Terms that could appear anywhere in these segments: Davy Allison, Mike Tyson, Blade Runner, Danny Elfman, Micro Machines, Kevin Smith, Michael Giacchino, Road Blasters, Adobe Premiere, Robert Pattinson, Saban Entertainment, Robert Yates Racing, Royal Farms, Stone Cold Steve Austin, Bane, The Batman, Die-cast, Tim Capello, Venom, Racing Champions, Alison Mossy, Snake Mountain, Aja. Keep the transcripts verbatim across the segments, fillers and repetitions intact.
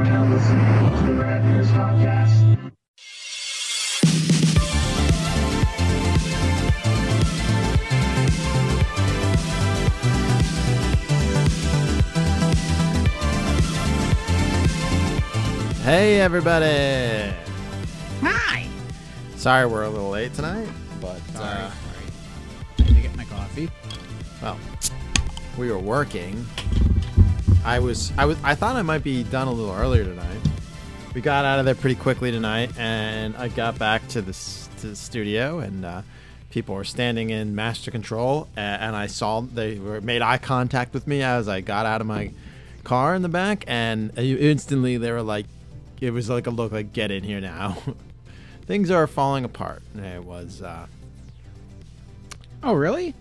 are now listening to the Rad Ears Podcast. Hey, everybody. Hi. Sorry we're a little late tonight, but... Sorry. Uh, sorry. I had to get my coffee. Well, we were working. I was... I was. I thought I might be done a little earlier tonight. We got out of there pretty quickly tonight, and I got back to the, to the studio, and uh, people were standing in master control, and, and I saw... They were, made eye contact with me as I got out of my car in the back, and instantly they were like... It was like a look like, get in here now. Things are falling apart. It was, uh... Oh, really?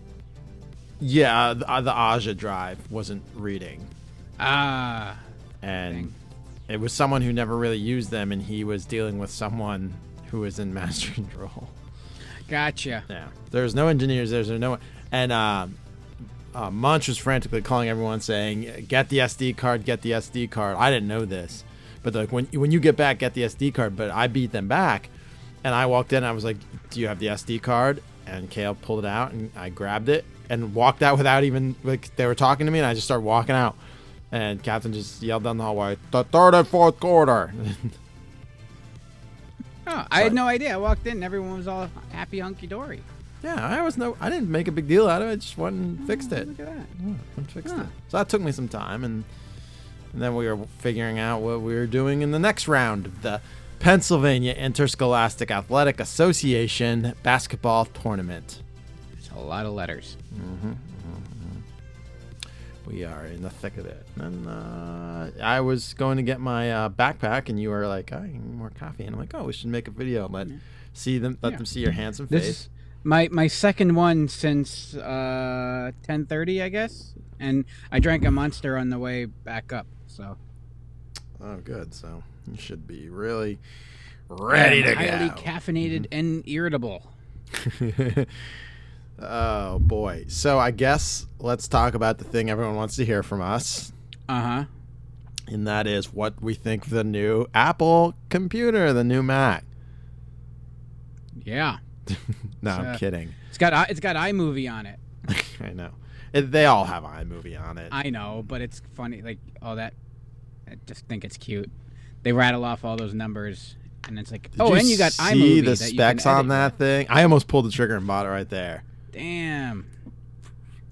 Yeah, the, the Aja drive wasn't reading. Ah. Uh, and dang. It was someone who never really used them, and he was dealing with someone who was in master control. Gotcha. Yeah. There's no engineers. There's no... And, uh... uh Munch was frantically calling everyone saying, get the S D card, get the S D card. I didn't know this. But like when when you get back, get the S D card. But I beat them back, and I walked in. And I was like, "Do you have the S D card?" And Kale pulled it out, and I grabbed it and walked out without even like they were talking to me. And I just started walking out, and Captain just yelled down the hallway, "The third and fourth quarter." Oh, I had no idea. I walked in, and everyone was all happy, hunky dory. Yeah, I was no. I didn't make a big deal out of it. I just went and oh, fixed it. Look at that. Yeah, I fixed huh. it. So that took me some time, and. And then we were figuring out what we were doing in the next round of the Pennsylvania Interscholastic Athletic Association basketball tournament. There's a lot of letters. Mm-hmm, mm-hmm. We are in the thick of it. And uh, I was going to get my uh, backpack, and you were like, "I need more coffee." And I'm like, "Oh, we should make a video. Let yeah. see them. Let yeah. them see your handsome this face." Is my my second one since uh, ten thirty, I guess. And I drank a Monster on the way back up. So, oh, good. So you should be really ready to go. Highly caffeinated mm-hmm. and irritable. Oh boy! So I guess let's talk about the thing everyone wants to hear from us. Uh huh. And that is what we think of the new Apple computer, the new Mac. Yeah. No, it's, I'm uh, kidding. It's got it's got iMovie on it. I know. It, they all have iMovie on it. I know, but it's funny. Like, all that. I just think it's cute. They rattle off all those numbers, and it's like, Did oh, you and you got iMovie. See the that specs on that thing? I almost pulled the trigger and bought it right there. Damn.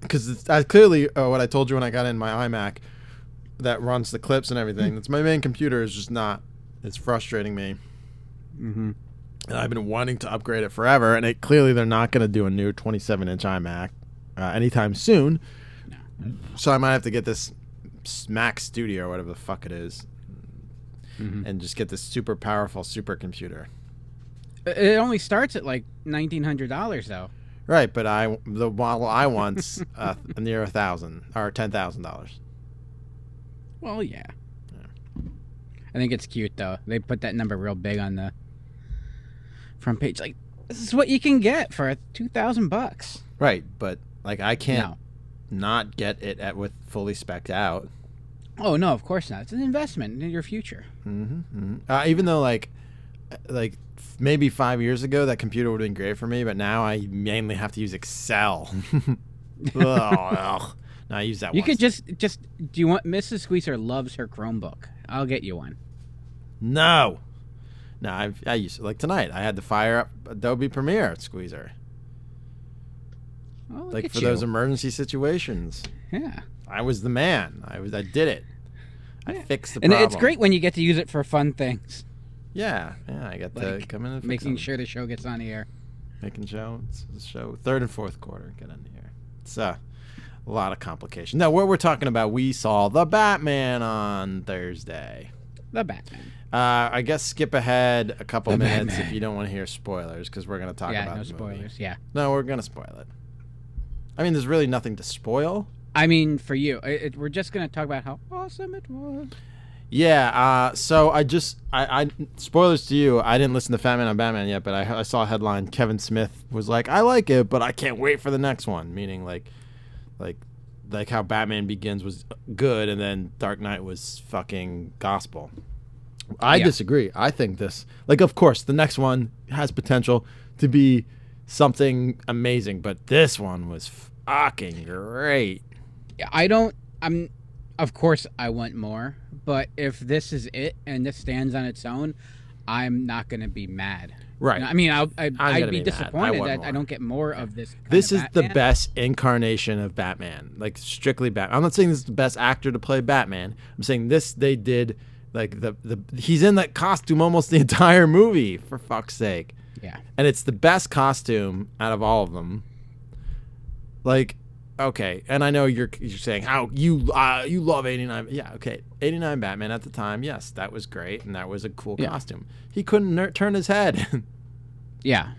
Because clearly, uh, what I told you when I got in my iMac that runs the clips and everything, that's my main computer, is just not. It's frustrating me. Mm-hmm. And I've been wanting to upgrade it forever, and it clearly they're not going to do a new twenty-seven inch iMac. Uh, anytime soon, no. So I might have to get this Mac Studio or whatever the fuck it is, mm-hmm. and just get this super powerful supercomputer. It only starts at like nineteen hundred dollars, though. Right, but I the model I want's uh, near a thousand or ten thousand dollars. Well, yeah. yeah, I think it's cute though. They put that number real big on the front page. Like, this is what you can get for two thousand bucks. Right, but. Like, I can't no. not get it at with fully specced out. Oh, no, of course not. It's an investment in your future. Mm-hmm, mm-hmm. Uh, even though, like, like maybe five years ago, that computer would have been great for me, but now I mainly have to use Excel. oh, ugh. No, I use that one. You once. could just, just, do you want, Missus Squeezer loves her Chromebook. I'll get you one. No. No, I've, I used to, like, tonight, I had to fire up Adobe Premiere at Squeezer. Oh, like for you. Those emergency situations. Yeah. I was the man. I was I did it. I yeah. fixed the and problem. And it's great when you get to use it for fun things. Yeah. Yeah, I got like to come in and fix Making them. sure the show gets on the air. Making show the show third and fourth quarter get on the air. It's uh, a lot of complication. No, what we're talking about, we saw The Batman on Thursday. The Batman. Uh, I guess skip ahead a couple the minutes Batman. if you don't want to hear spoilers, because we're going to talk yeah, about no the spoilers. Movie. Yeah. No, we're going to spoil it. I mean, there's really nothing to spoil. I mean, for you, it, it, we're just gonna talk about how awesome it was. Yeah. Uh, so I just, I, I spoilers to you. I didn't listen to Fat Man on Batman yet, but I, I saw a headline. Kevin Smith was like, "I like it, but I can't wait for the next one." Meaning, like, like, like how Batman Begins was good, and then Dark Knight was fucking gospel. I yeah. disagree. I think this, like, of course, the next one has potential to be something amazing, but this one was fucking great. I don't, I'm, of course I want more, but if this is it and this stands on its own, I'm not going to be mad. Right. I mean, I'll, I, I'd be, be disappointed I that more. I don't get more of this. This of is Batman. The best incarnation of Batman, like strictly Batman. I'm not saying this is the best actor to play Batman. I'm saying this they did, like the the he's in that costume almost the entire movie, for fuck's sake. Yeah. And it's the best costume out of all of them. Like, okay, and I know you're you're saying how you uh, you love eighty-nine. Yeah, okay, eighty-nine Batman at the time. Yes, that was great, and that was a cool yeah. costume. He couldn't ner- turn his head. yeah,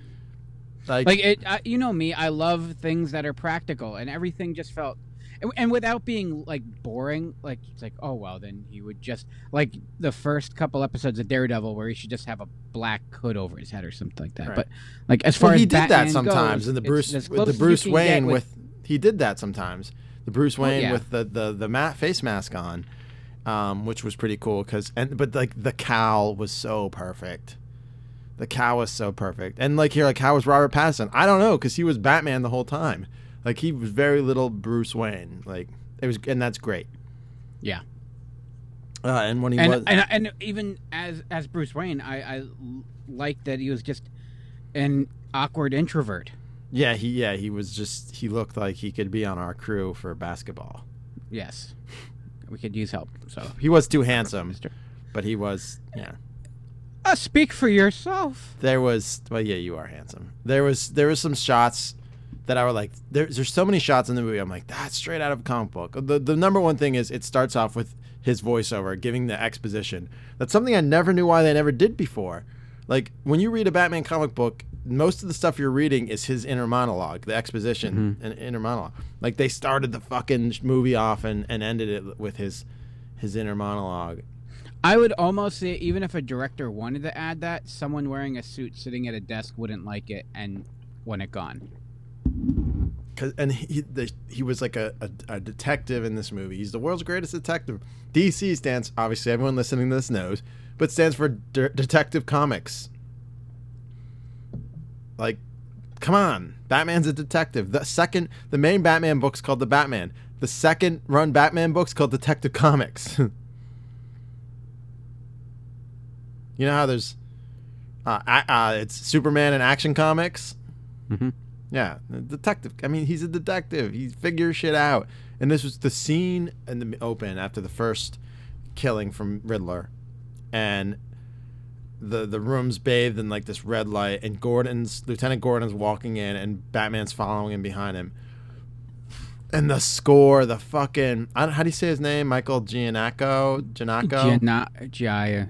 like, like it, I, you know me. I love things that are practical, and everything just felt and, and without being like boring. Like it's like, oh well, then he would just like the first couple episodes of Daredevil where he should just have a black hood over his head or something like that. Right. But like as far well, as he did Batman that sometimes goes, in the Bruce the Bruce Wayne with. with He did that sometimes. The Bruce Wayne oh, yeah. with the the the mat face mask on, um, which was pretty cool. Cause and but like the cowl was so perfect. The cowl was so perfect. And like here, like how was Robert Pattinson? I don't know, cause he was Batman the whole time. Like he was very little Bruce Wayne. Like it was, and that's great. Yeah. Uh, and when he and, was, and, and even as as Bruce Wayne, I I liked that he was just an awkward introvert. Yeah, he yeah he was just he looked like he could be on our crew for basketball. Yes, we could use help. So he was too handsome, but he was yeah. Uh, speak for yourself. There was well yeah you are handsome. There was there was some shots that I were like there's there's so many shots in the movie. I'm like that's straight out of a comic book. The the number one thing is it starts off with his voiceover giving the exposition. That's something I never knew why they never did before. Like when you read a Batman comic book, most of the stuff you're reading is his inner monologue, the exposition mm-hmm. and inner monologue. Like they started the fucking movie off and, and ended it with his his inner monologue. I would almost say even if a director wanted to add that, someone wearing a suit sitting at a desk wouldn't like it and want it gone. Cause, and he the, he was like a, a, a detective in this movie. He's the world's greatest detective. D C stands, obviously everyone listening to this knows, but stands for De- Detective Comics. Like, come on. Batman's a detective. The second, the main Batman book's called The Batman. The second run Batman book's called Detective Comics. You know how there's, uh, uh, it's Superman in Action Comics? Mm-hmm. Yeah, detective. I mean, he's a detective. He figures shit out. And this was the scene in the open after the first killing from Riddler. And the the room's bathed in like this red light, and Gordon's Lieutenant Gordon's walking in, and Batman's following him behind him. And the score, the fucking I don't, how do you say his name? Michael Giacchino, Giacchino, Giana, Gia,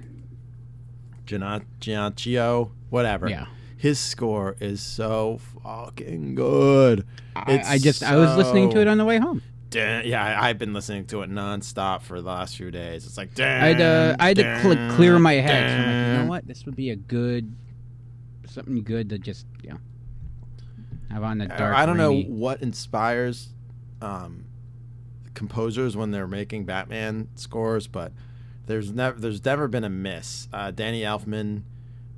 Giana, Giacchino, whatever. Yeah. His score is so fucking good. I, I just so... I was listening to it on the way home. Damn, yeah, I've been listening to it nonstop for the last few days. It's like, damn. I'd, uh, I had damn, to cl- clear my head. Damn. So I'm like, you know what? This would be a good, something good to just, you know, have on the dark. I don't rainy. know what inspires um, composers when they're making Batman scores, but there's never there's never been a miss. Uh, Danny Elfman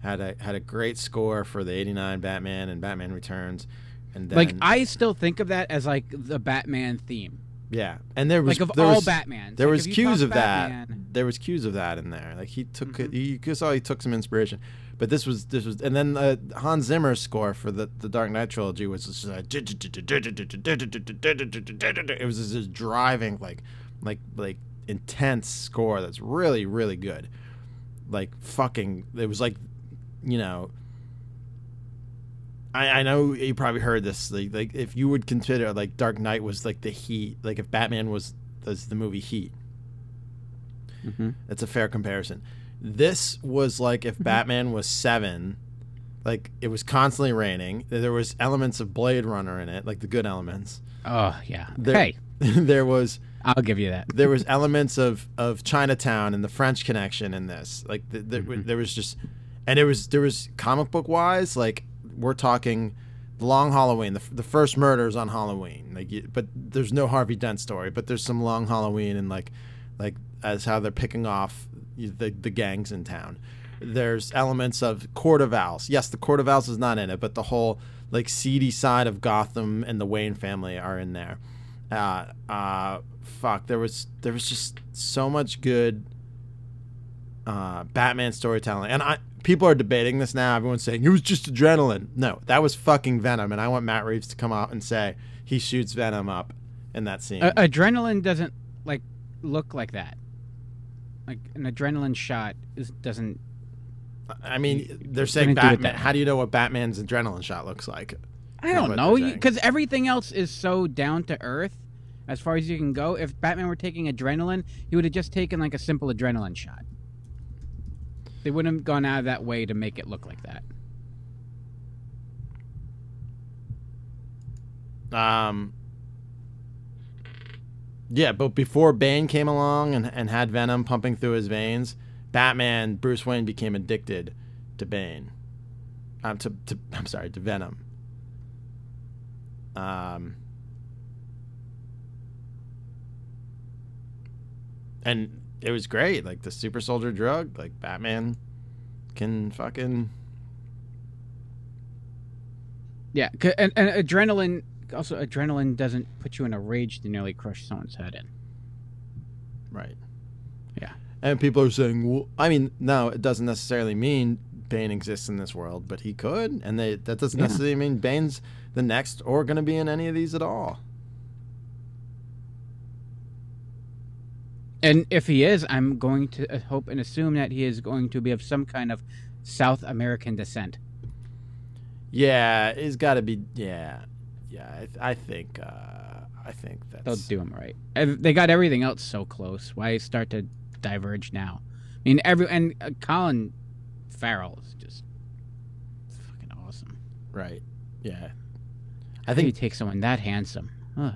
had a had a great score for the eighty-nine Batman and Batman Returns. And then, like I still think of that as like the Batman theme. Yeah, and there was like of there all was, Batmans. There like was cues of Batman. that. There was cues of that in there. Like he took, mm-hmm. you he, saw he took some inspiration. But this was this was, and then uh, Hans Zimmer's score for the, the Dark Knight trilogy was just like it was just this driving like like like intense score that's really really good. Like fucking, it was like you know. I, I know you probably heard this. Like, like, if you would consider like Dark Knight was like the Heat, like if Batman was, was the movie Heat, mm-hmm. that's a fair comparison. This was like if Batman was Seven, like it was constantly raining. There was elements of Blade Runner in it, like the good elements. Oh yeah. There, hey, there was. I'll give you that. There was elements of, of Chinatown and the French Connection in this. Like the, the, mm-hmm. there was just, and it was there was comic book wise like. We're talking the Long Halloween. The, the first murder is on Halloween, like, but there's no Harvey Dent story. But there's some Long Halloween and like, like as how they're picking off the the gangs in town. There's elements of Court of Owls. Yes, the Court of Owls is not in it, but the whole like seedy side of Gotham and the Wayne family are in there. Uh, uh, fuck, there was there was just so much good uh, Batman storytelling. And I people are debating this now. Everyone's saying, it was just adrenaline. No, that was fucking Venom. And I want Matt Reeves to come out and say he shoots Venom up in that scene. Uh, adrenaline doesn't like look like that. Like an adrenaline shot is, doesn't... I mean, they're saying Batman. Do how do you know what Batman's adrenaline shot looks like? I don't know, because everything else is so down to earth as far as you can go. If Batman were taking adrenaline, he would have just taken like a simple adrenaline shot. They wouldn't have gone out of that way to make it look like that. Um. Yeah, but before Bane came along and, and had Venom pumping through his veins, Batman, Bruce Wayne became addicted to Bane. Um, to, to I'm sorry, to Venom. Um, and it was great. Like the super soldier drug, like Batman can fucking. Yeah. And, and adrenaline also adrenaline doesn't put you in a rage to nearly crush someone's head in. Right. Yeah. And people are saying, well, I mean, no, it doesn't necessarily mean Bane exists in this world, but he could. And they, that doesn't yeah. necessarily mean Bane's the next or going to be in any of these at all. And if he is, I'm going to hope and assume that he is going to be of some kind of South American descent. Yeah, he's got to be. Yeah. Yeah, I, I think uh, I think that's... They'll do him right. They got everything else so close. Why start to diverge now? I mean, every and uh, Colin Farrell is just fucking awesome. Right. Yeah. I think you take someone that handsome Ugh.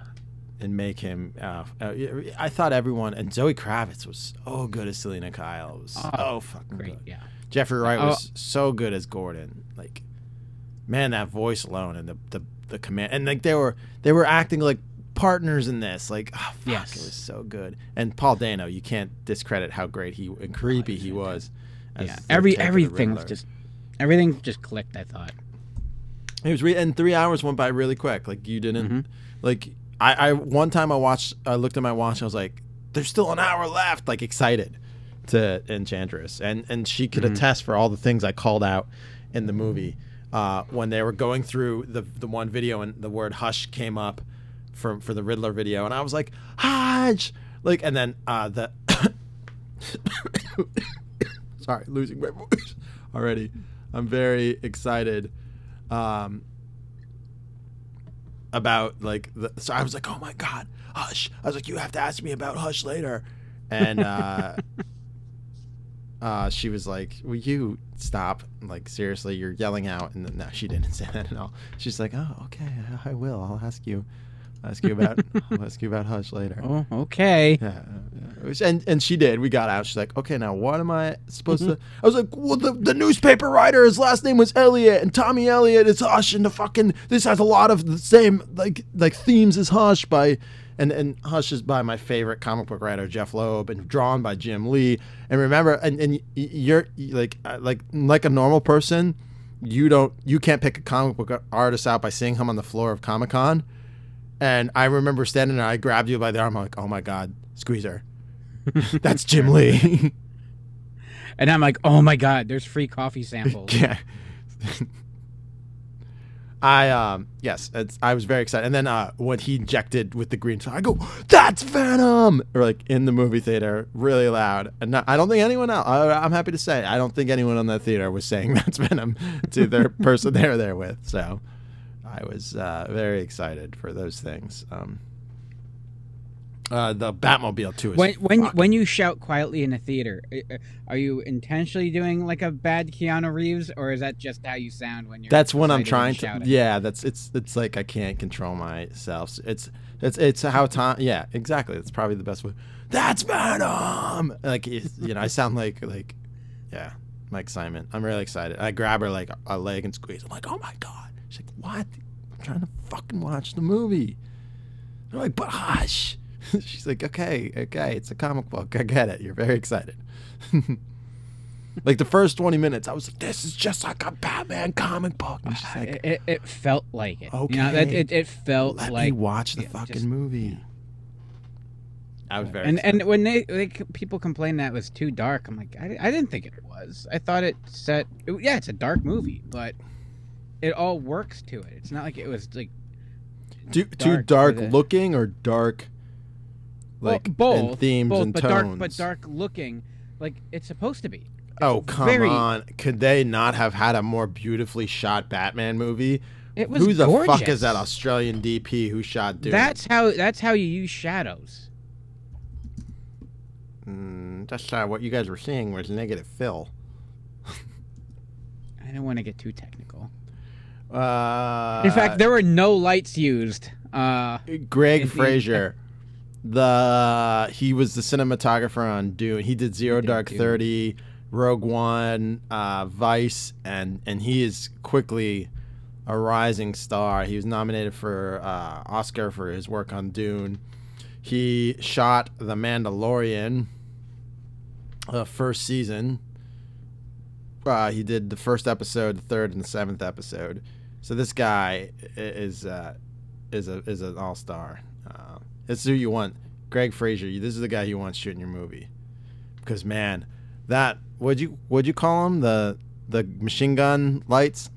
and make him. Uh, uh, I thought everyone and Zoe Kravitz was so good as Selena Kyle. It was oh, so fucking great, good. Yeah. Jeffrey Wright oh. was so good as Gordon. Like, man, that voice alone and the the, the command and like they were they were acting like partners in this. Like, oh, fuck, yes. it was so good. And Paul Dano, you can't discredit how great he and creepy oh, he was. As, yeah. Like, Every everything was just everything just clicked. I thought. It was re- and three hours went by really quick. Like you didn't, mm-hmm. like I, I. One time I watched, I looked at my watch. And I was like, "There's still an hour left." Like excited to Enchantress, and and she could mm-hmm. attest for all the things I called out in the movie uh, when they were going through the the one video and the word "hush" came up for for the Riddler video, and I was like, "Hush!" Like, and then uh, the sorry, losing my voice already. I'm very excited. Um, about like the, so I was like, oh my god, Hush! I was like, you have to ask me about Hush later, and uh, uh, she was like, will you stop? Like seriously, you're yelling out. And then, no, she didn't say that at all. She's like, oh okay, I, I will. I'll ask you, I'll ask you about, I'll ask you about Hush later. Oh okay. Yeah, and and she did. We got out. She's like, okay, now what am I supposed mm-hmm. to? I was like, well, the, the newspaper writer, his last name was Elliot, and Tommy Elliot is Hush, and the fucking this has a lot of the same like like themes as Hush by, and and Hush is by my favorite comic book writer Jeff Loeb and drawn by Jim Lee. And remember, and and you're like like like a normal person, you don't you can't pick a comic book artist out by seeing him on the floor of Comic-Con. And I remember standing there, I grabbed you by the arm, I'm like, oh my god, squeeze her. That's Jim Lee. And I'm like, oh my god, there's free coffee samples. Yeah. I um yes, it's, I was very excited. And then uh, when he injected with the green, I go, that's Venom. Or like in the movie theater, really loud. And not, I don't think anyone else. I, I'm happy to say, I don't think anyone on that theater was saying that's Venom to their person they were there with. So I was uh, very excited for those things. Um, Uh, the Batmobile too. Is when when, when you shout quietly in a theater, are you intentionally doing like a bad Keanu Reeves, or is that just how you sound when you're? That's when I'm trying to. Yeah, that's it's it's like I can't control myself. It's it's it's how time. Yeah, exactly. That's probably the best way. That's Venom. Like you know, I sound like like yeah, Mike Simon. I'm really excited. I grab her like a leg and squeeze. I'm like, oh my god. She's like, what? I'm trying to fucking watch the movie. I'm like, but hush. She's like, okay, okay, it's a comic book. I get it. You're very excited. Like the first twenty minutes, I was like, this is just like a Batman comic book. And she's like, it, it, it felt like it. Okay. You know, it, it, it felt Let like. Let me watch the yeah, fucking just, movie. I was very and excited. And when they, they people complained that it was too dark, I'm like, I, I didn't think it was. I thought it set. It, yeah, it's a dark movie, but it all works to it. It's not like it was like. Too dark, too dark the, looking or dark. Like both, and themes both, and but tones. Dark, but dark looking. Like it's supposed to be. It's oh, come very... on. Could they not have had a more beautifully shot Batman movie? It was Who the gorgeous. fuck is that Australian D P who shot Dune? That's how that's how you use shadows. Mm, that's uh, what you guys were seeing was negative fill. I don't want to get too technical. Uh, In fact, there were no lights used. Uh, Greg Fraser. You... the He was the cinematographer on Dune. He did Zero he Dark did Thirty... Rogue One, uh, Vice, and and he is quickly a rising star. He was nominated for uh, Oscar for his work on Dune. He shot The Mandalorian, uh, first season. Uh, he did the first episode, the third, and the seventh episode. So this guy is uh, is a is an all star. Uh, this is who you want, Greg Fraser. This is the guy you want shooting your movie, because man, that. Would you would you call them the the machine gun lights?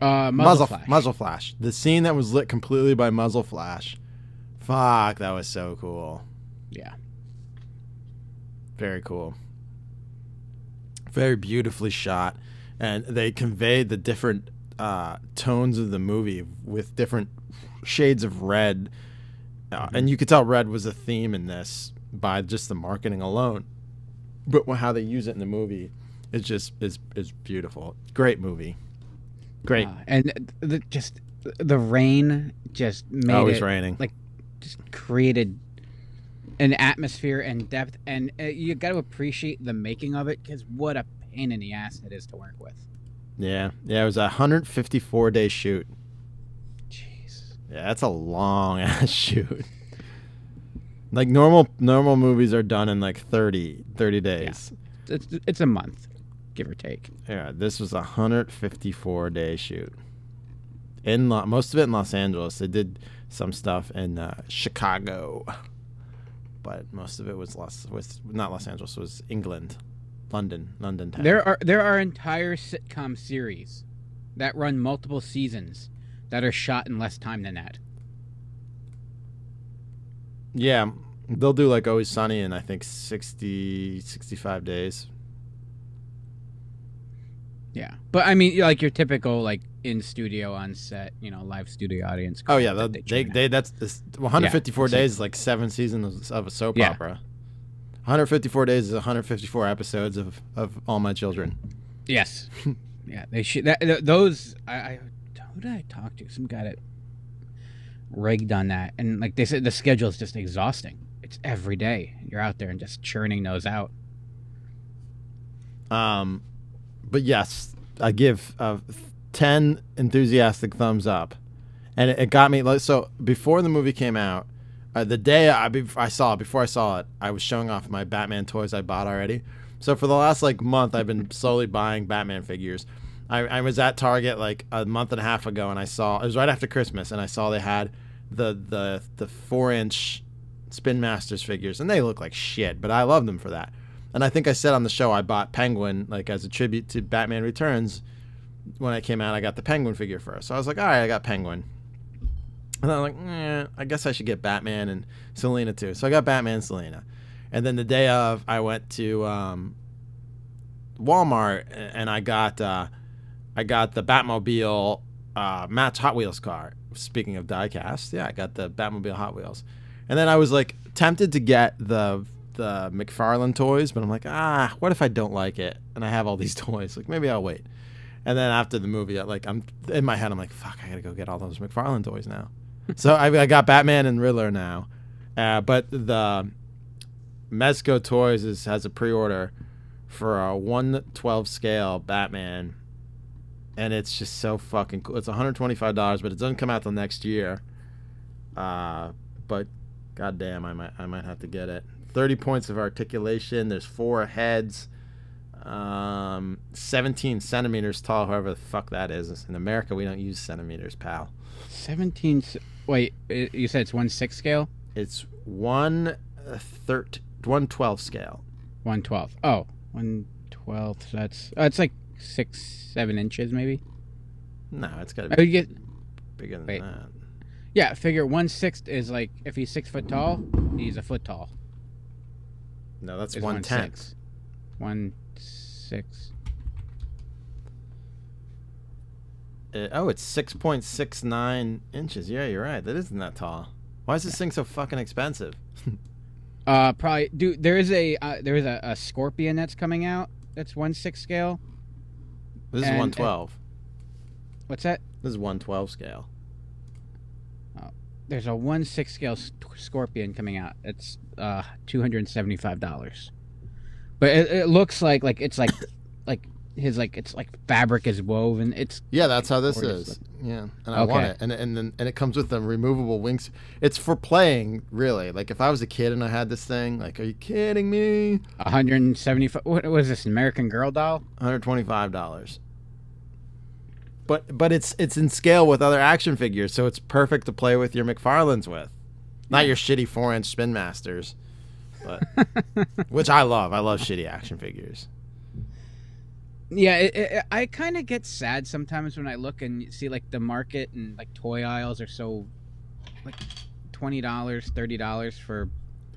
Uh, muzzle muzzle flash. muzzle flash. The scene that was lit completely by muzzle flash. Fuck, that was so cool. Yeah. Very cool. Very beautifully shot, and they conveyed the different uh, tones of the movie with different shades of red, uh, mm-hmm. and you could tell red was a theme in this by just the marketing alone. But how they use it in the movie is just is is beautiful. Great movie, great. Uh, and the, just the rain just made always it, raining. Like just created an atmosphere and depth, and uh, you got to appreciate the making of it because what a pain in the ass it is to work with. Yeah, yeah. It was a one hundred fifty-four day shoot. Jeez. Yeah, that's a long ass shoot. Like normal normal movies are done in like thirty days. Yeah. It's it's a month, give or take. Yeah, this was a one hundred fifty-four day shoot. In Lo- most of it in Los Angeles. They did some stuff in uh, Chicago. But most of it was Los was not Los Angeles, it was England. London, London town. There are there are entire sitcom series that run multiple seasons that are shot in less time than that. Yeah, they'll do like Always Sunny in I think sixty, sixty-five days. Yeah, but I mean, like your typical like in studio on set, you know, live studio audience. Oh yeah, that they they, they that's this, one hundred fifty-four yeah, days is like seven seasons of a soap yeah. opera. one hundred fifty-four days is one hundred fifty-four episodes of, of All My Children. Yes. Yeah, they should. That, those I, I who did I talk to? Some guy that. rigged on that, and like they said, the schedule is just exhausting. It's every day you're out there and just churning those out. Um, but yes, I give uh, ten enthusiastic thumbs up, and it, it got me. Like, so before the movie came out, uh, the day I be- I saw it, before I saw it, I was showing off my Batman toys I bought already. So for the last like month, I've been slowly buying Batman figures. I, I was at Target like a month and a half ago, and I saw it was right after Christmas, and I saw they had the the the four inch Spin Masters figures, and they look like shit, but I love them for that. And I think I said on the show I bought Penguin like as a tribute to Batman Returns. When I came out, I got the Penguin figure first, so I was like, all right, I got Penguin, and I'm like, eh, I guess I should get Batman and Selena too. So I got Batman and Selena, and then the day of, I went to um, Walmart and I got. Uh, I got the Batmobile, uh, Matt's Hot Wheels car. Speaking of diecast, yeah, I got the Batmobile Hot Wheels, and then I was like tempted to get the the McFarlane toys, but I'm like, ah, what if I don't like it? And I have all these toys, like maybe I'll wait. And then after the movie, I, like I'm in my head, I'm like, fuck, I gotta go get all those McFarlane toys now. So I, I got Batman and Riddler now, uh, but the Mezco Toys is, has a pre-order for a one twelve scale Batman. And it's just so fucking cool. It's one hundred twenty-five dollars, but it doesn't come out till next year. Uh, but goddamn, I might I might have to get it. Thirty points of articulation. There's four heads. Um, seventeen centimeters tall. Whoever the fuck that is. In America, we don't use centimeters, pal. Seventeen. Wait, you said it's one sixth scale? It's one thirt, one twelfth scale. One twelfth. Oh, one twelfth. That's uh, it's like six, seven inches maybe. No, it's gotta be I would get, bigger than wait. that. Yeah, figure one sixth is like if he's six foot tall, he's a foot tall. No, that's one tenth. One six. It, oh, it's six point six nine inches. Yeah, you're right. That isn't that tall. Why is this yeah. thing so fucking expensive? uh, probably. Dude, there is a uh, there is a, a Scorpion that's coming out. That's one sixth scale. This and, is one twelve. What's that? This is one twelve scale. Oh, there's a one sixth scale Scorpion coming out. It's uh two hundred and seventy five dollars. But it, it looks like like it's like like his like it's like fabric is woven. It's yeah, that's how this gorgeous. is. Yeah, and I okay. want it, and and then, and it comes with the removable wings. It's for playing, really. Like if I was a kid and I had this thing, like, are you kidding me? One hundred and seventy five. What was this, American Girl doll? One hundred twenty five dollars. But but it's it's in scale with other action figures, so it's perfect to play with your McFarlanes with, not yeah. your shitty four inch Spin Masters, but which I love. I love shitty action figures. Yeah, it, it, I kind of get sad sometimes when I look and see like the market and like toy aisles are so like twenty dollars, thirty dollars for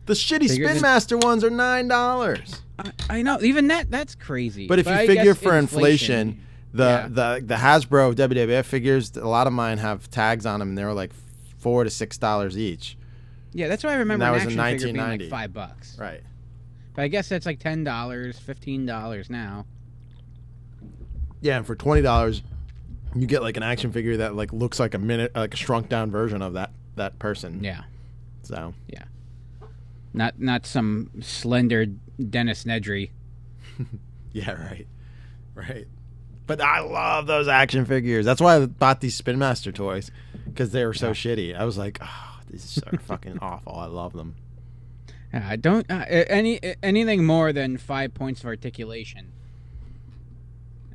the shitty Spin Master ones are nine dollars. I, I know, even that that's crazy. But if but you I figure for inflation. inflation The, yeah. the the Hasbro W W F figures, a lot of mine have tags on them, and they were like four to six dollars each. Yeah, that's why I remember that an was action figure being like five bucks. Right. But I guess that's like ten dollars, fifteen dollars now. Yeah, and for twenty dollars, you get like an action figure that like looks like a minute, like a shrunk down version of that that person. Yeah. So. Yeah. Not not some slender Dennis Nedry. Yeah. Right. Right. But I love those action figures. That's why I bought these Spin Master toys, because they were so yeah. shitty. I was like, oh, these are fucking awful. I love them. I uh, don't uh, any anything more than five points of articulation.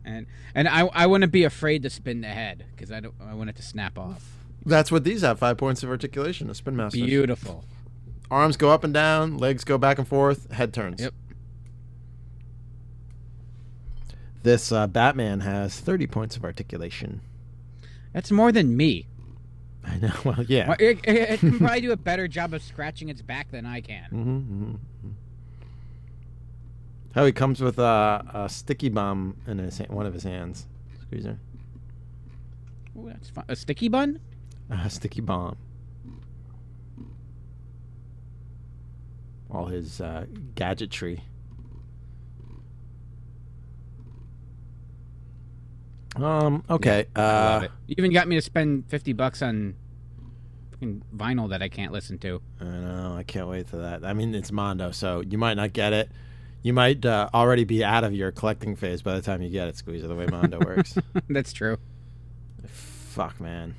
And and I I wouldn't be afraid to spin the head because I don't I want it to snap off. That's what these have. Five points of articulation. A Spin Master. Beautiful. Arms go up and down. Legs go back and forth. Head turns. Yep. This uh, Batman has thirty points of articulation. That's more than me. I know. Well, yeah. Well, it, it, it can probably do a better job of scratching its back than I can. Mm-hmm, mm-hmm. Oh, he comes with uh, a sticky bomb in his hand, one of his hands. Squeezer. Oh, that's fun. A sticky bun? Uh, a sticky bomb. All his uh, gadgetry. Um. Okay. Uh, I love it. You even got me to spend fifty bucks on fucking vinyl that I can't listen to. I know. I can't wait for that. I mean, it's Mondo, so you might not get it. You might uh, already be out of your collecting phase by the time you get it. Squeezer, the way Mondo works. That's true. Fuck, man.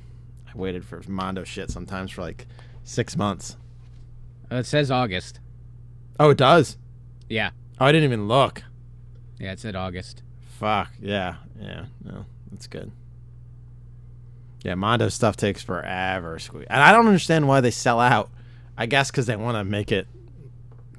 I waited for Mondo shit sometimes for like six months. Uh, it says August. Oh, it does. Yeah. Oh, I didn't even look. Yeah, it said August. Fuck, yeah, yeah, no, that's good. Yeah, Mondo stuff takes forever. And I don't understand why they sell out. I guess because they want to make it,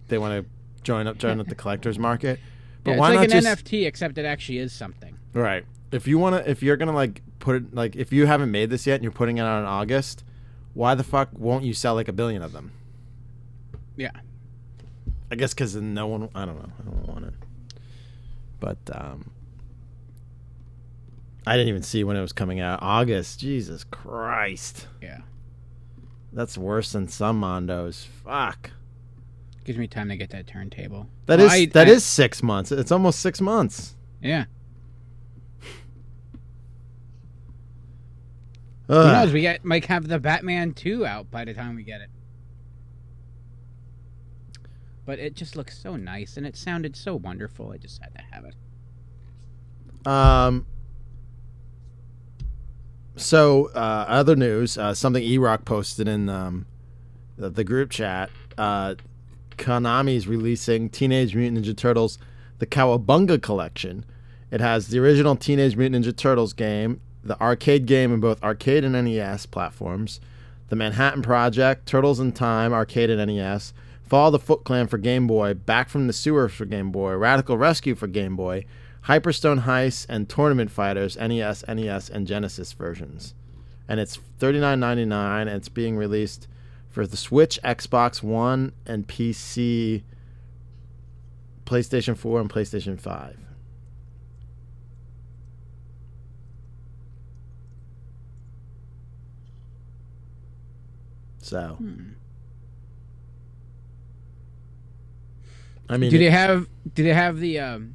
they want to join up, join up the collector's market. But yeah, it's why like not an just... N F T, except it actually is something. Right. If you want to, if you're going to like put it, like if you haven't made this yet and you're putting it out in August, why the fuck won't you sell like a billion of them? Yeah. I guess because no one, I don't know, I don't want it. But, um... I didn't even see when it was coming out. August. Jesus Christ. Yeah. That's worse than some Mondos. Fuck. Gives me time to get that turntable. That well, is I, that I, is six months. It's almost six months. Yeah. Who knows? We get, might have the Batman two out by the time we get it. But it just looks so nice, and it sounded so wonderful. I just had to have it. Um... So, uh, other news, uh, something E-Rock posted in um, the, the group chat. Uh, Konami's releasing Teenage Mutant Ninja Turtles, the Cowabunga Collection. It has the original Teenage Mutant Ninja Turtles game, the arcade game in both arcade and N E S platforms, the Manhattan Project, Turtles in Time, arcade and N E S, Follow the Foot Clan for Game Boy, Back from the Sewer for Game Boy, Radical Rescue for Game Boy, Hyperstone Heist, and Tournament Fighters, N E S, N E S, and Genesis versions. And it's thirty-nine ninety-nine dollars, and it's being released for the Switch, Xbox One, and P C, PlayStation four, and PlayStation five. So, hmm. I mean, did it have did it have the um,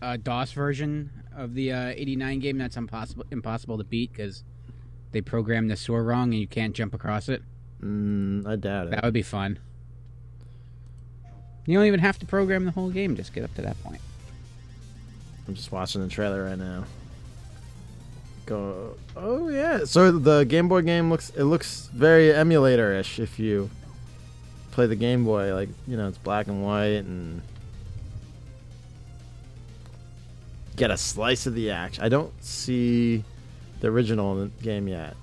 uh, DOS version of the uh, eighty-nine game? That's impossible impossible to beat because they programmed the sewer wrong and you can't jump across it. Mm, I doubt it. That would be fun. You don't even have to program the whole game; just get up to that point. I'm just watching the trailer right now. Go. Oh yeah. So the Game Boy game looks it looks very emulator-ish if you play the Game Boy, like, you know, it's black and white and get a slice of the action. I don't see the original game yet.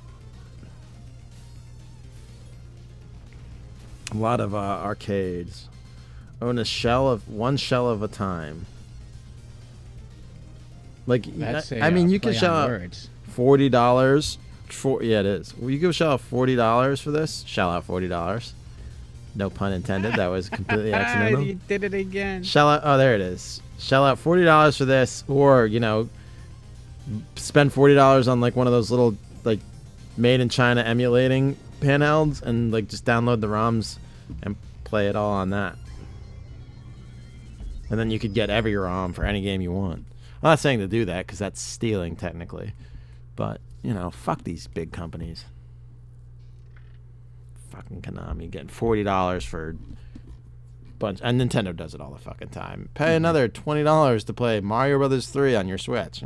A lot of uh, arcades. Own a shell of one shell of a time. Like, That's I, a, I mean, uh, you can shell out forty dollars. For, yeah, it is. Well, you can shell out forty dollars for this. Shell out forty dollars. No pun intended. That was completely accidental. You did it again. Shell out. Oh, there it is. Shell out forty dollars for this, or, you know, spend forty dollars on, like, one of those little, like, made in China emulating handhelds and, like, just download the ROMs and play it all on that. And then you could get every ROM for any game you want. I'm not saying to do that because that's stealing technically, but, you know, fuck these big companies. Fucking Konami getting forty dollars for a bunch, and Nintendo does it all the fucking time. Pay mm-hmm. another twenty dollars to play Mario Brothers three on your Switch.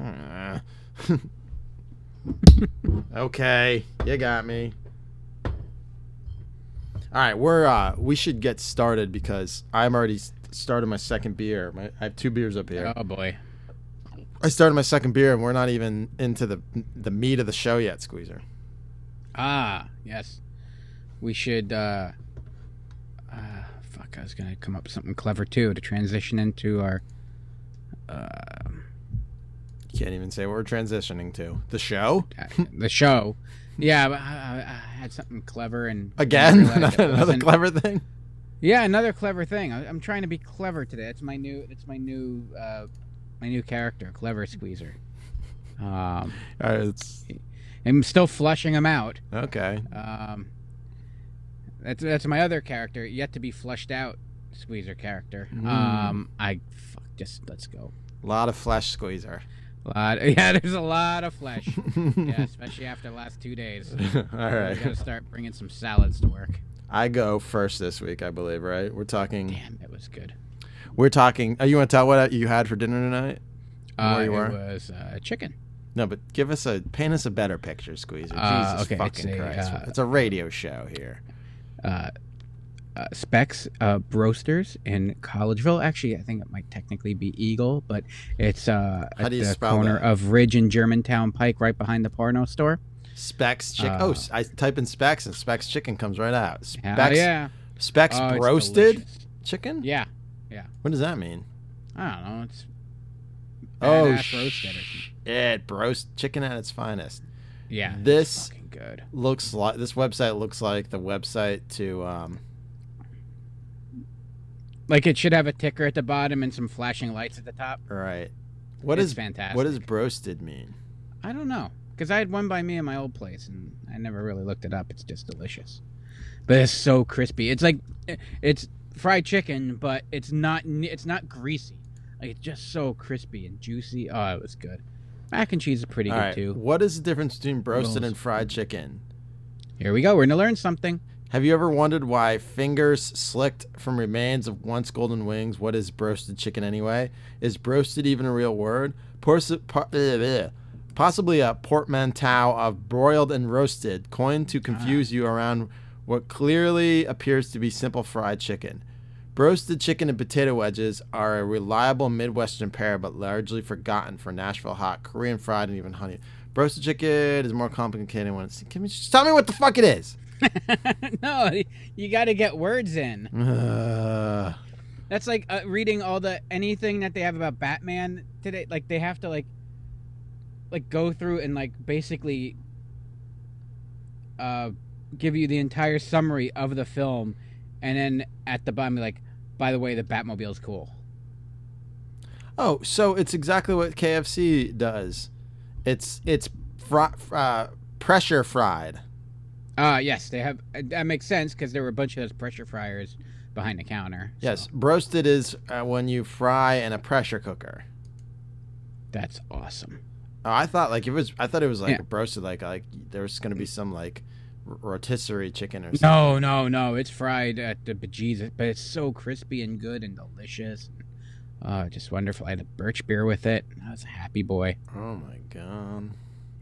Okay, you got me. All right, we're uh, we should get started because I'm already started my second beer. My, I have two beers up here. Oh boy. I started my second beer, and we're not even into the the meat of the show yet, Squeezer. Ah, yes. We should, uh... uh fuck, I was going to come up with something clever, too, to transition into our... Uh, Can't even say what we're transitioning to. The show? The show. Yeah, but I, I had something clever and... Again? Another, another clever thing? Yeah, another clever thing. I, I'm trying to be clever today. It's my new... It's my new... Uh, My new character, Clever Squeezer. Um, uh, I'm still flushing him out. Okay. Um, that's that's my other character, yet to be flushed out Squeezer character. Mm. Um, I fuck, just let's go. A lot of flesh, Squeezer. A lot. Yeah, there's a lot of flesh. Yeah, especially after the last two days. All right. We gotta start bringing some salads to work. I go first this week, I believe. Right? We're talking. Damn, that was good. We're talking... Oh, you want to tell what you had for dinner tonight? Uh, where you were? It was uh, chicken. No, but give us a... Paint us a better picture, Squeezer. Uh, Jesus okay, fucking it's Christ. A, uh, it's a radio show here. Uh, uh, Specs uh, Broasters in Collegeville. Actually, I think it might technically be Eagle, but it's uh, at the corner that? of Ridge and Germantown Pike, right behind the Porno store. Specs Chicken. Uh, oh, I type in Specs, and Specs Chicken comes right out. Specs, uh, yeah. Specs oh, Broasted Chicken? Yeah. Yeah. What does that mean? I don't know. It's oh shit, broast chicken at its finest. Yeah. This fucking good. Looks like this website looks like the website to um. Like it should have a ticker at the bottom and some flashing lights at the top. Right. What it's is fantastic? What does broasted mean? I don't know, because I had one by me in my old place and I never really looked it up. It's just delicious, but it's so crispy. It's like it's. fried chicken, but it's not it's not greasy. Like, it's just so crispy and juicy. Oh, it was good. Mac and cheese is pretty All good right. too. What is the difference between broasted Rolls. and fried chicken? Here we go. We're gonna learn something. Have you ever wondered why fingers slicked from remains of once golden wings? What is broasted chicken anyway? Is broasted even a real word? Por- por- bleh, bleh. possibly a portmanteau of broiled and roasted, coined to confuse ah. you around what clearly appears to be simple fried chicken. Broasted chicken and potato wedges are a reliable Midwestern pair, but largely forgotten for Nashville hot, Korean fried, and even honey. Broasted chicken is more complicated when it's... Can you just tell me what the fuck it is? No, you got to get words in. Uh, That's like uh, reading all the... Anything that they have about Batman today. Like, they have to, like, like go through and, like, basically uh, give you the entire summary of the film. And then at the bottom, like... By the way, the Batmobile's cool. Oh, so it's exactly what K F C does. It's it's fr- uh, pressure fried. Uh yes, they have. That makes sense because there were a bunch of those pressure fryers behind the counter. So. Yes, broasted is uh, when you fry in a pressure cooker. That's awesome. Oh, I thought like it was. I thought it was like yeah. broasted, like like there was going to be some like. rotisserie chicken or something. No, no, no. It's fried at the bejesus, but it's so crispy and good and delicious. Oh, just wonderful. I had a birch beer with it. I was a happy boy. Oh, my God.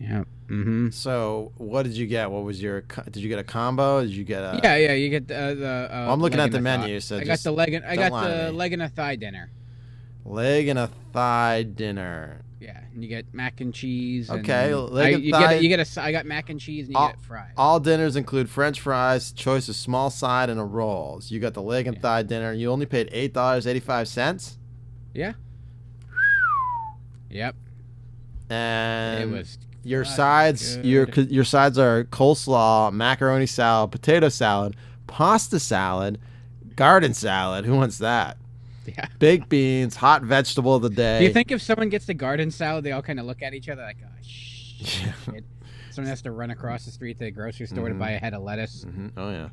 Yeah. Mm-hmm. So what did you get? What was your... Did you get a combo? Did you get a... Yeah, yeah. You get the... Uh, the uh, well, I'm looking at the menu, so I got the leg and, I got the leg and a thigh dinner. Leg and a thigh dinner. Yeah, and you get mac and cheese. And okay, leg and I, you, thigh, get a, you get a. I got mac and cheese, and you all, get fries. All dinners include French fries, choice of small side, and a roll. So you got the leg and yeah. thigh dinner. You only paid eight dollars eighty-five cents. Yeah. Yep. And it was your sides. Good. Your your sides are coleslaw, macaroni salad, potato salad, pasta salad, garden salad. Who wants that? Yeah. Baked beans, hot vegetable of the day. Do you think if someone gets the garden salad, they all kind of look at each other like, oh, shit. Yeah. Someone has to run across the street to the grocery store mm-hmm. to buy a head of lettuce. Mm-hmm. Oh, yeah.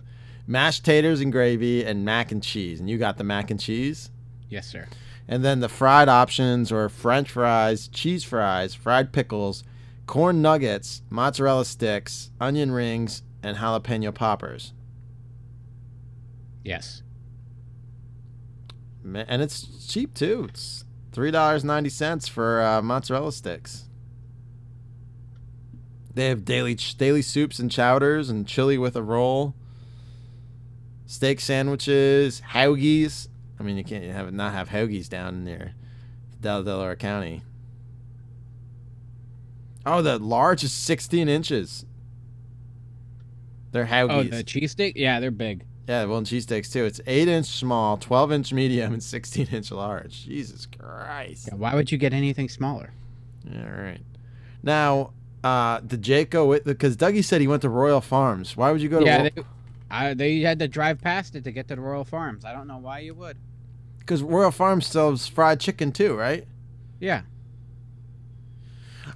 Mashed taters and gravy and mac and cheese. And you got the mac and cheese? Yes, sir. And then the fried options were French fries, cheese fries, fried pickles, corn nuggets, mozzarella sticks, onion rings, and jalapeno poppers. Yes. And it's cheap, too. It's three dollars and ninety cents for uh, mozzarella sticks. They have daily daily soups and chowders and chili with a roll, steak sandwiches, hoagies. I mean, you can't have not have hoagies down in there, Del Delaware County. Oh, the large is sixteen inches. They're hoagies. Oh, the cheesesteak? Yeah, they're big. Yeah, well, and cheesesteaks, too. It's eight inch small, twelve inch medium, and sixteen inch large. Jesus Christ. Yeah, why would you get anything smaller? All right. Now, uh, did Jake go with... Because Dougie said he went to Royal Farms. Why would you go to... Yeah, Ro- they, I, they had to drive past it to get to the Royal Farms. I don't know why you would. Because Royal Farms sells fried chicken, too, right? Yeah.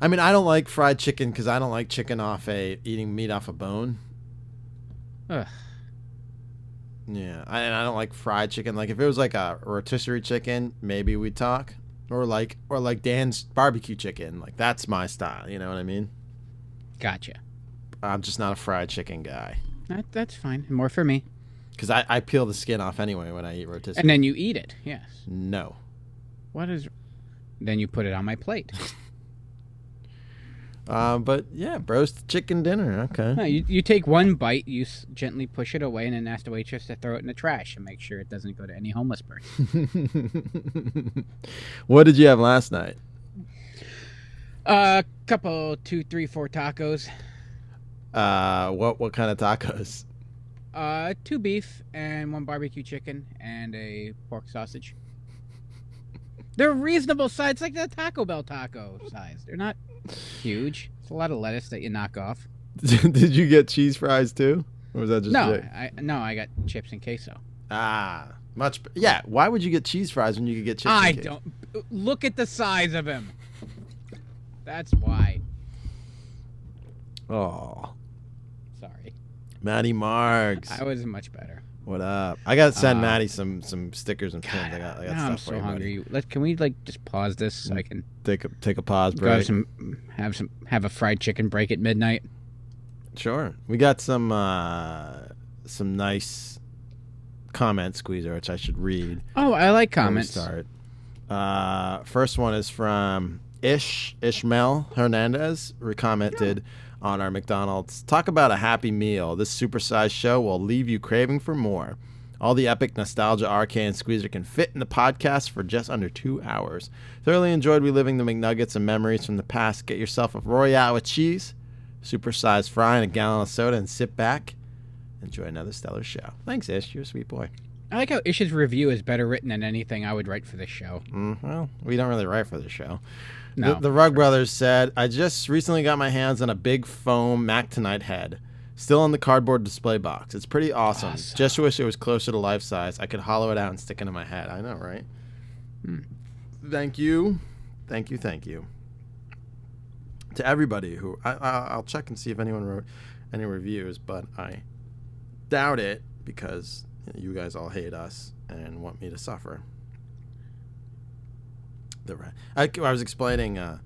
I mean, I don't like fried chicken because I don't like chicken off a... Eating meat off a bone. Ugh. Yeah, I, and I don't like fried chicken. Like if it was like a rotisserie chicken, maybe we'd talk. Or like, or like Dan's barbecue chicken. Like that's my style. You know what I mean? Gotcha. I'm just not a fried chicken guy. That that's fine. More for me. Because I, I peel the skin off anyway when I eat rotisserie. And then you eat it. Yes. No. What is? Then you put it on my plate. Uh, but yeah, broasted chicken dinner. Okay. No, you you take one bite, you s- gently push it away, and then ask the waitress to throw it in the trash and make sure it doesn't go to any homeless person. What did you have last night? A uh, couple, two, three, four tacos. Uh, what what kind of tacos? Uh, two beef and one barbecue chicken and a pork sausage. They're reasonable size, like the Taco Bell taco size. They're not huge. It's a lot of lettuce that you knock off. Did you get cheese fries too, or was that just no? Jake? I no, I got chips and queso. Ah, much. Yeah. Why would you get cheese fries when you could get chips? I and queso? don't. Look at the size of him. That's why. Oh. Sorry. Matty Marks. I was much better. What up? I gotta send uh, Maddie some, some stickers and pins. I got, I got now stuff I'm so for you, hungry. Buddy. Let, can we like just pause this so I can take a take a pause break? Have some have some have a fried chicken break at midnight. Sure, we got some uh, some nice comment squeezer which I should read. Oh, I like comments. Start. Uh, first one is from Ish Ishmael Hernandez commented yeah. on our McDonald's, talk about a happy meal. This supersized show will leave you craving for more. All the epic nostalgia R K and Squeezer can fit in the podcast for just under two hours. Thoroughly enjoyed reliving the McNuggets and memories from the past. Get yourself a Royale with cheese, supersized fry, and a gallon of soda, and sit back. Enjoy another stellar show. Thanks, Ish. You're a sweet boy. I like how Ish's review is better written than anything I would write for this show. Mm, well, we don't really write for this show. No. The, the Rugg Brothers said, I just recently got my hands on a big foam Mactonite head. Still in the cardboard display box. It's pretty awesome. awesome. Just wish it was closer to life size. I could hollow it out and stick it in my head. I know, right? Mm. Thank you. Thank you. Thank you. To everybody who... I, I, I'll check and see if anyone wrote any reviews, but I doubt it because you guys all hate us and want me to suffer. The re- I, I was explaining... Uh,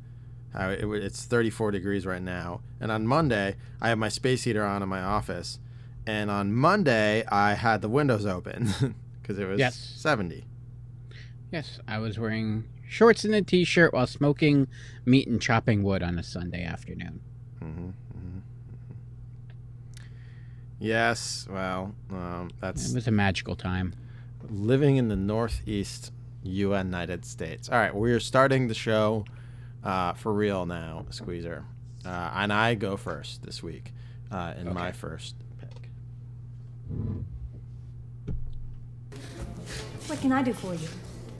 Uh, it, it's thirty-four degrees right now, and on Monday I have my space heater on in my office, and on Monday I had the windows open because it was yes. seventy. Yes, I was wearing shorts and a t-shirt while smoking meat and chopping wood on a Sunday afternoon. Mm-hmm, mm-hmm. Yes, well, um, that's... It was a magical time. Living in the Northeast United States. All right, we're starting the show... Uh, for real now, Squeezer. Uh, and I go first this week uh, in okay. my first pick. What can I do for you?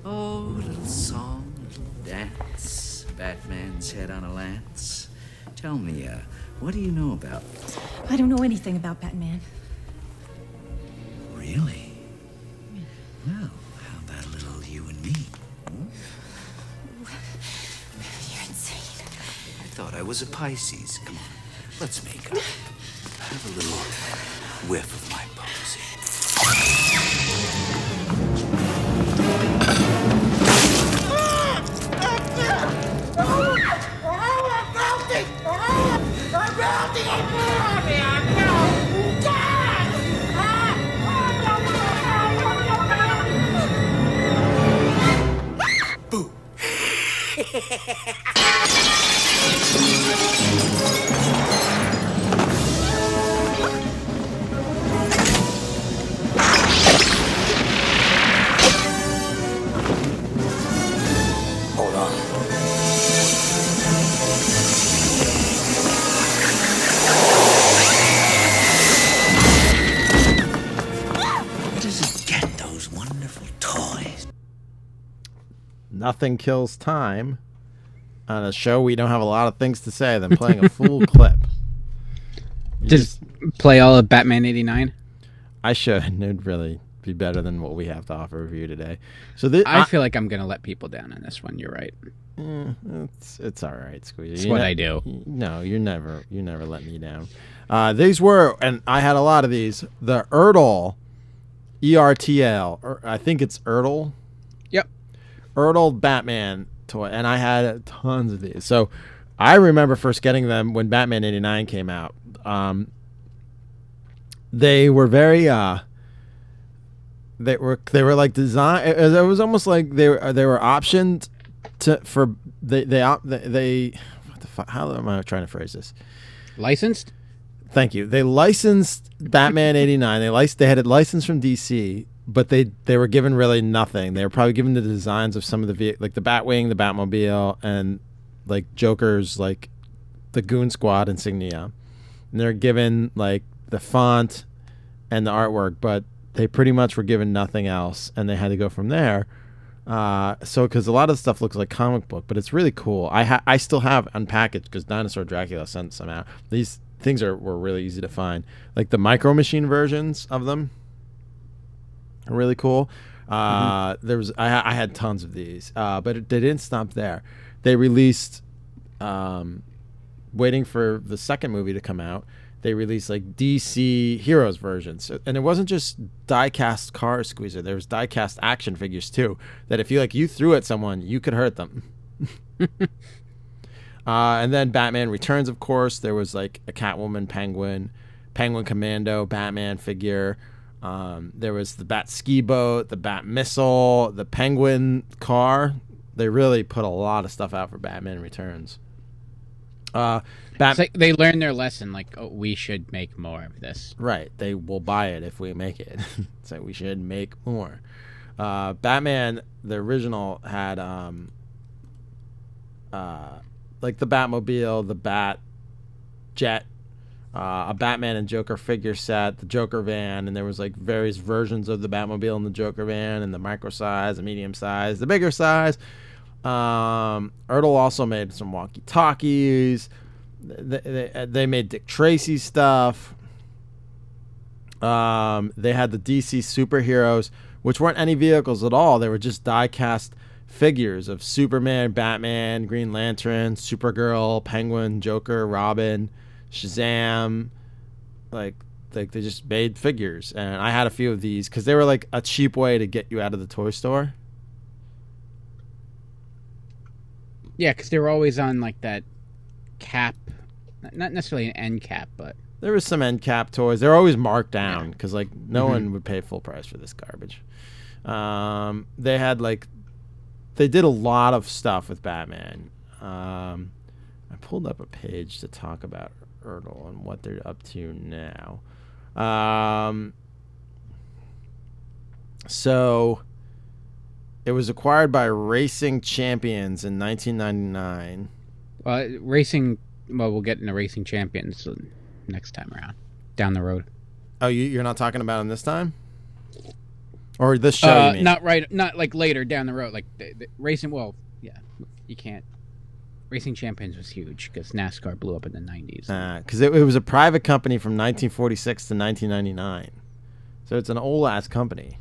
Oh, a little song, a little dance. Batman's head on a lance. Tell me, uh, what do you know about... I don't know anything about Batman. Really? Yeah. Well, how about a little you and me? Thought I was a Pisces. Come on, let's make up. Have a little whiff of my posy. Boo. Hold on. Where does it get those wonderful toys? Nothing kills time. On a show, we don't have a lot of things to say than playing a full clip. Just, just play all of Batman eighty-nine? I should. It would really be better than what we have to offer for you today. So this, I, I feel like I'm going to let people down on this one. You're right. Eh, it's it's all right, Squeezy. It's you what ne- I do. You, no, you never you never let me down. Uh, these were, and I had a lot of these, the Ertl, E R T L. Er, I think it's Ertl. Yep. Ertl Batman toy, and I had tons of these. So I remember first getting them when Batman eighty-nine came out. Um, they were very uh, they were they were like design. It, it was almost like they were they were optioned to for they they they, they what the fuck, how am I trying to phrase this? Licensed. Thank you. They licensed Batman eighty-nine. They lic- they had it licensed from D C. But they, they were given really nothing. They were probably given the designs of some of the ve- like the Batwing, the Batmobile, and like Joker's like the Goon Squad insignia. And they're given like the font and the artwork, but they pretty much were given nothing else, and they had to go from there. Uh, so because a lot of the stuff looks like comic book, but it's really cool. I ha- I still have unpackaged because Dinosaur Dracula sent some out. These things are were really easy to find, like the Micro Machine versions of them. Really cool. Uh, mm-hmm. There was I, I had tons of these, uh, but it, they didn't stop there. They released, um, waiting for the second movie to come out. They released like D C Heroes versions, and it wasn't just die-cast cars, Squeezer. There was die-cast action figures too. That if you like you threw at someone, you could hurt them. uh, and then Batman Returns, of course. There was like a Catwoman, Penguin, Penguin Commando, Batman figure. Um, there was the Bat Ski Boat, the Bat Missile, the Penguin Car, They really put a lot of stuff out for Batman Returns. Uh, Bat- it's like they learned their lesson, like, oh, we should make more of this. Right. They will buy it if we make it. So we should make more. Uh, Batman, the original, had um, uh, like the Batmobile, the Bat Jet, uh, a Batman and Joker figure set, the Joker van, and there was like various versions of the Batmobile and the Joker van, and the micro size, the medium size, the bigger size. Um, Ertl also made some walkie-talkies. They, they, they made Dick Tracy stuff. Um, they had the D C superheroes, which weren't any vehicles at all. They were just die-cast figures of Superman, Batman, Green Lantern, Supergirl, Penguin, Joker, Robin, Shazam. Like, like they just made figures. And I had a few of these because they were like a cheap way to get you out of the toy store. Yeah, because they were always on, like, that cap. Not necessarily an end cap, but... There was some end cap toys. They were always marked down, because, like, no mm-hmm. one would pay full price for this garbage. Um, they had, like... They did a lot of stuff with Batman. Um, I pulled up a page to talk about Ertl and what they're up to now. Um, so... It was acquired by Racing Champions in nineteen ninety-nine. Well, Racing... Well, we'll get into Racing Champions next time around. Down the road. Oh, you, you're not talking about them this time? Or this show, uh, you mean? Not right... Not, like, later, down the road. Like, the, the Racing... Well, yeah. You can't... Racing Champions was huge because NASCAR blew up in the nineties. Because uh, it, it was a private company from nineteen forty-six to nineteen ninety-nine. So it's an old-ass company.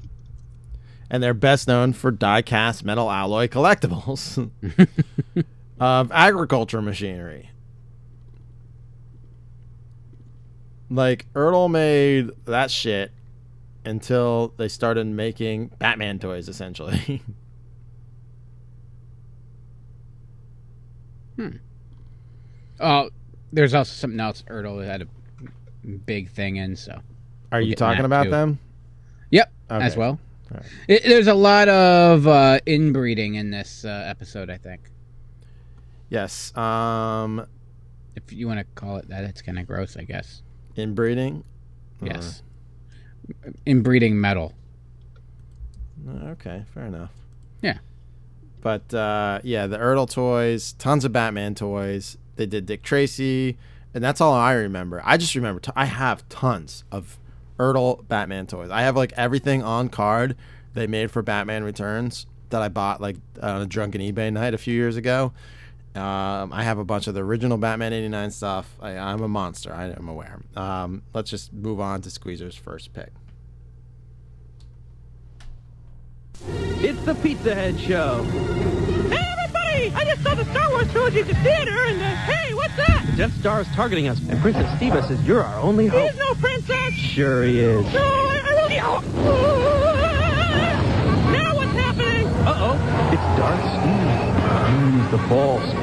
And they're best known for die-cast metal alloy collectibles of agriculture machinery. Like, Ertl made that shit until they started making Batman toys, essentially. hmm. Uh, there's also something else Ertl had a big thing in, so... Are we'll you talking about too. them? Yep, okay. As well. Right. It, there's a lot of uh, inbreeding in this uh, episode, I think. Yes. Um, if you want to call it that, it's kind of gross, I guess. Inbreeding? Yes. Uh, inbreeding metal. Okay, fair enough. Yeah. But, uh, yeah, the Ertl toys, tons of Batman toys. They did Dick Tracy, and that's all I remember. I just remember t- I have tons of Ertl Batman toys. I have like everything on card they made for Batman Returns that I bought like on a drunken eBay night a few years ago. Um, I have a bunch of the original Batman eighty-nine stuff. I, I'm a monster. I, I'm aware. Um, let's just move on to Squeezer's first pick. It's the Pizza Head Show. Hey, everybody! I just saw the Star Wars trilogy at the theater, and uh, hey, what's that? The Death Star is targeting us, and Princess Steva says you're our only hope. He's no princess! Sure he is. No, I, I love you! Oh. Now what's happening? Uh-oh. It's Darth Steve. Use the ball, Steve.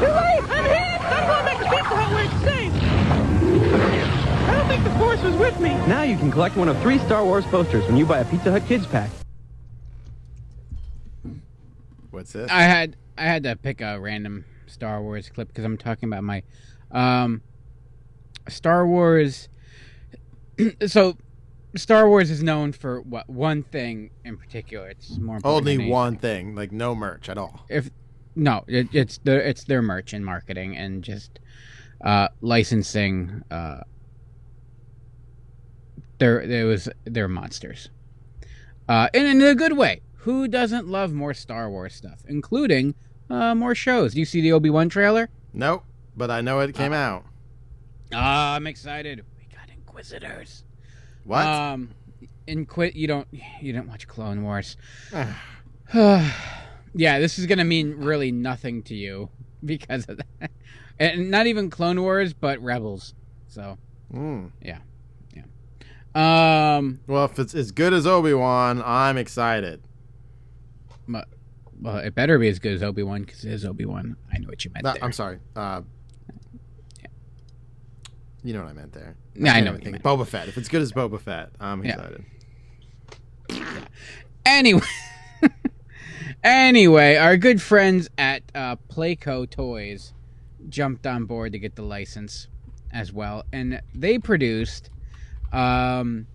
Too late! I'm hit! I'm going back to Pizza Hut where it's safe. I don't think the Force was with me. Now you can collect one of three Star Wars posters when you buy a Pizza Hut Kids Pack. What's this? I had I had to pick a random Star Wars clip because I'm talking about my um, Star Wars. So, Star Wars is known for what one thing in particular. It's more important only one thing, like no merch at all. If no, it, it's the it's their merch and marketing and just uh, licensing. Uh, they're there was they're monsters, uh, and in a good way. Who doesn't love more Star Wars stuff, including uh, more shows? Do you see the Obi-Wan trailer? Nope, but I know it came uh, out. Uh, I'm excited. We got Inquisitors. What? Um, Inquit. You don't. You don't watch Clone Wars. Yeah, this is gonna mean really nothing to you because of that, and not even Clone Wars, but Rebels. So, mm. yeah, yeah. Um. Well, if it's as good as Obi-Wan, I'm excited. Well, it better be as good as Obi-Wan because it is Obi-Wan. I know what you meant no, there. I'm sorry. Uh, yeah. You know what I meant there. No, I, I know what you meant. Boba Fett. If it's good as Boba Fett, I'm yeah. excited. Yeah. Anyway. Anyway, our good friends at uh, Playco Toys jumped on board to get the license as well, and they produced um,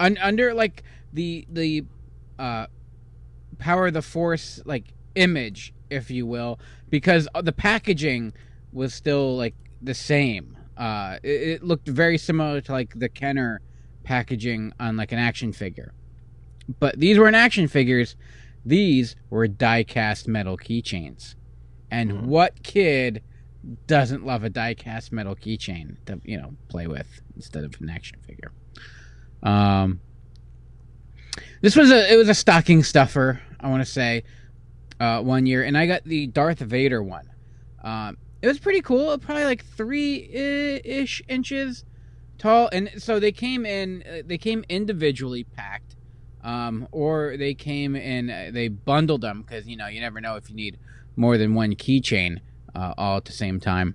un under like the the uh, power of the force like image, if you will, because the packaging was still like the same. Uh, it, it looked very similar to like the Kenner packaging on like an action figure, but these weren't action figures. These were die-cast metal keychains. And mm. what kid doesn't love a die-cast metal keychain to, you know, play with instead of an action figure? Um, this was a, it was a stocking stuffer, I want to say, uh, one year. And I got the Darth Vader one. Um, it was pretty cool. Probably like three-ish inches tall. And so they came in, they came individually packed. Um, or they came and they bundled them because, you know, you never know if you need more than one keychain uh, all at the same time.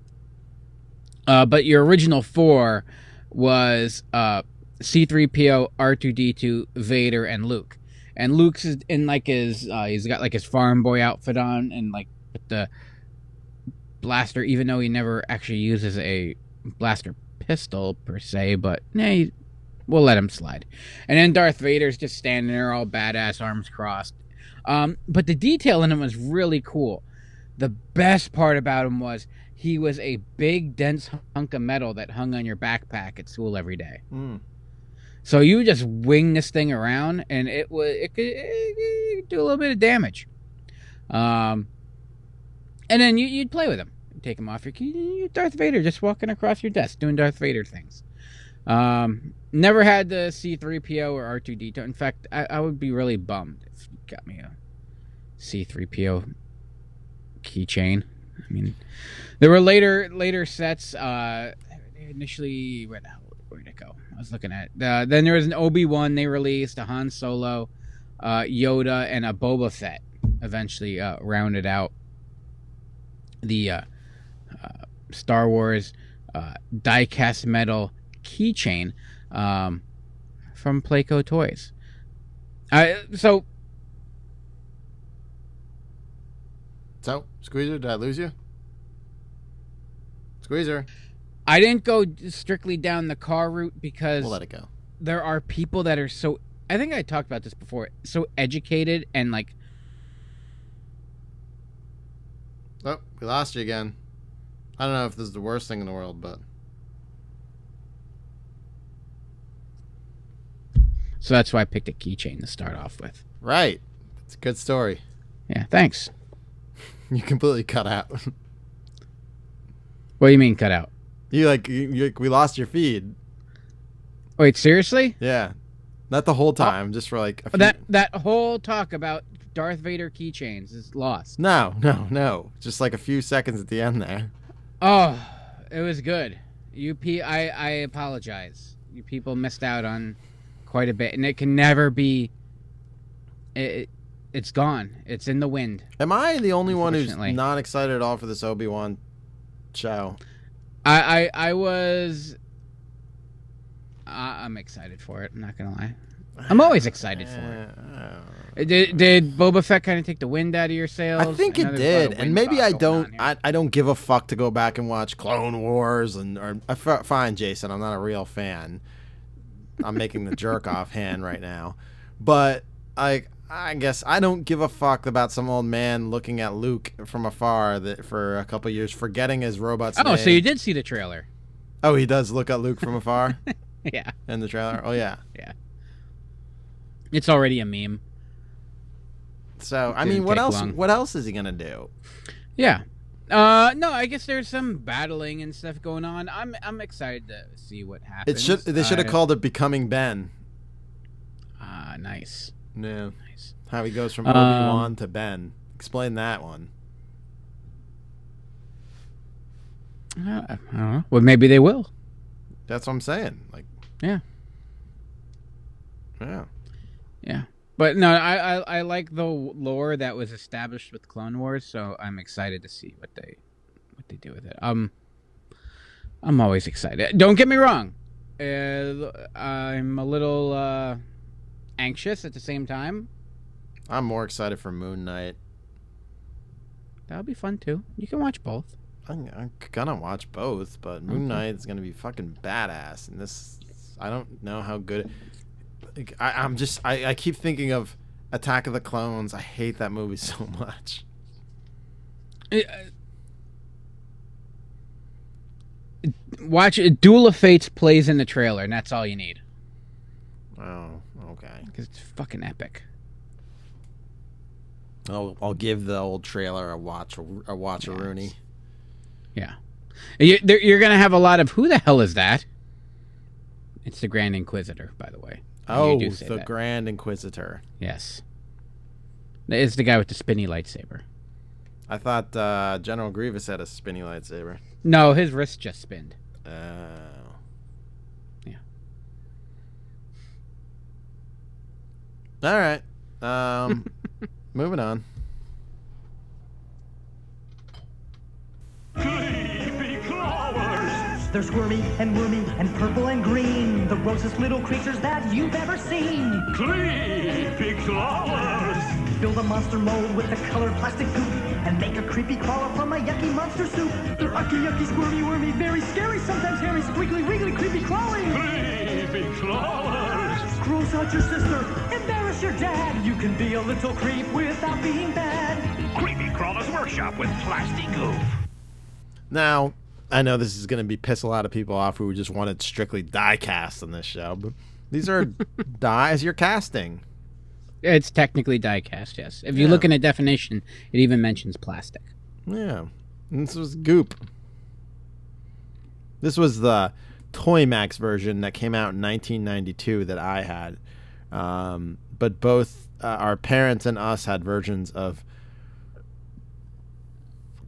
Uh, but your original four was uh, C three P O, R two D two, Vader, and Luke. And Luke's in like his, uh, he's got like his farm boy outfit on and like the blaster, even though he never actually uses a blaster pistol per se, but yeah, he, we'll let him slide. And then Darth Vader's just standing there all badass, arms crossed. Um, but the detail in him was really cool. The best part about him was he was a big, dense hunk of metal that hung on your backpack at school every day. Mm. So you just wing this thing around, and it, was, it, could, it could do a little bit of damage. Um, and then you, you'd play with him. Take him off your key. Darth Vader just walking across your desk doing Darth Vader things. Um, never had the C three P O or R two D two. In fact, I, I would be really bummed if you got me a C three P O keychain. I mean, there were later later sets. Uh, initially, where the hell, where'd it go? I was looking at it. Uh, then there was an Obi-Wan they released, a Han Solo, uh, Yoda, and a Boba Fett. Eventually, uh, rounded out the uh, uh, Star Wars uh, die-cast metal keychain um, from Playco Toys. Uh, so, so Squeezer, did I lose you? Squeezer, I didn't go strictly down the car route because we'll let it go. There are people that are so, I think I talked about this before, so educated and like. Oh, we lost you again. I don't know if this is the worst thing in the world, but. So that's why I picked a keychain to start off with. Right. It's a good story. Yeah, thanks. You completely cut out. What do you mean cut out? You like, you, you, we lost your feed. Wait, seriously? Yeah. Not the whole time, oh, just for like a few... That, that whole talk about Darth Vader keychains is lost. No, no, no. Just like a few seconds at the end there. Oh, it was good. You pe- I, I apologize. You people missed out on... quite a bit, and it can never be. It, it it's gone. It's in the wind. Am I the only one who's not excited at all for this Obi-Wan show? I I, I was. I, I'm excited for it. I'm not gonna lie. I'm always excited for it. Did did Boba Fett kind of take the wind out of your sails? I think it did, and maybe I don't. I, I don't give a fuck to go back and watch Clone Wars and or uh, fine, Jason. I'm not a real fan. I'm making the jerk off hand right now, but I I guess I don't give a fuck about some old man looking at Luke from afar that for a couple years, forgetting his robot's name. Oh, so you did see the trailer? Oh, he does look at Luke from afar. Yeah. In the trailer. Oh yeah. Yeah. It's already a meme. So I mean, what else? Long. What else is he gonna do? Yeah. Uh no, I guess there's some battling and stuff going on. I'm I'm excited to see what happens. It should they should have uh, called it Becoming Ben. Ah, uh, nice. Yeah, nice. How he goes from um, Obi-Wan to Ben. Explain that one. Uh, I don't know. Well, maybe they will. That's what I'm saying. Like, yeah, yeah, yeah. But no, I, I I like the lore that was established with Clone Wars, so I'm excited to see what they what they do with it. Um, I'm always excited. Don't get me wrong, uh, I'm a little uh, anxious at the same time. I'm more excited for Moon Knight. That'll be fun too. You can watch both. I'm, I'm gonna watch both, but Moon okay. Knight's gonna be fucking badass, and this I don't know how good. It, I, I'm just I, I keep thinking of Attack of the Clones. I hate that movie so much. It, uh, watch Duel of Fates plays in the trailer, and that's all you need. Oh, okay. Because it's fucking epic. I'll, I'll give the old trailer a watch a watch-a-rooney. Yeah. You're, you're going to have a lot of, who the hell is that? It's the Grand Inquisitor, by the way. Oh, the that. Grand Inquisitor. Yes. It's the guy with the spinny lightsaber. I thought uh, General Grievous had a spinny lightsaber. No, his wrist just spinned. Oh. Uh... All right. Um, moving on. Creepy Crawlers! They're squirmy and wormy and purple and green, the grossest little creatures that you've ever seen. Creepy Crawlers! Fill the monster mold with the colored plastic goop and make a creepy crawler from a yucky monster soup. They're ucky, yucky, squirmy, wormy, very scary, sometimes hairy, squiggly, wiggly, creepy crawling. Creepy Crawlers! Gross out your sister. Embarrass your dad. You can be a little creep without being bad. Creepy Crawlers Workshop with Plastic Goof. Now, I know this is going to be piss a lot of people off who just wanted strictly die cast on this show, but these are dies you're casting. It's technically die cast, yes. If you yeah. look in a definition, it even mentions plastic. Yeah. And this was goop. This was the Toy Max version that came out in nineteen ninety-two that I had. Um, but both uh, our parents and us had versions of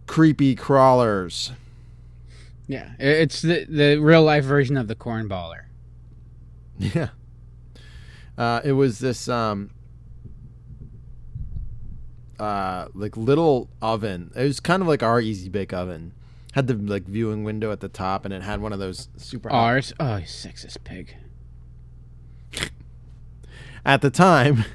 Creepy Crawlers. Yeah, it's the the real life version of the cornballer. Yeah, uh, it was this um, uh, like little oven. It was kind of like our Easy Bake oven. Had the like viewing window at the top, and it had one of those super ours. Oh, you sexist pig. At the time,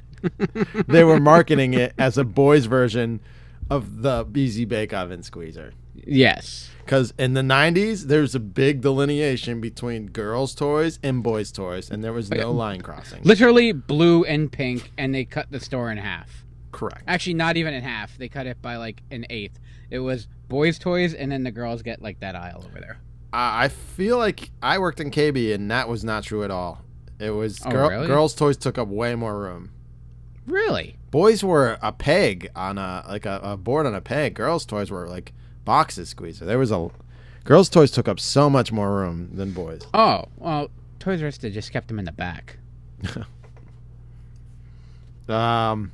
they were marketing it as a boys' version of the Easy Bake Oven Squeezer. Yes. Because in the nineties, there's a big delineation between girls' toys and boys' toys, and there was no line crossing. Literally blue and pink, and they cut the store in half. Correct. Actually, not even in half. They cut it by, like, an eighth. It was boys' toys, and then the girls get, like, that aisle over there. Uh, I feel like I worked in K B, and that was not true at all. It was oh, girl, really? Girls' toys took up way more room. Really? Boys were a peg on a like a, a board on a peg. Girls' toys were like boxes squeezer. There was a girls' toys took up so much more room than boys. Oh well, Toys R Us just kept them in the back. um.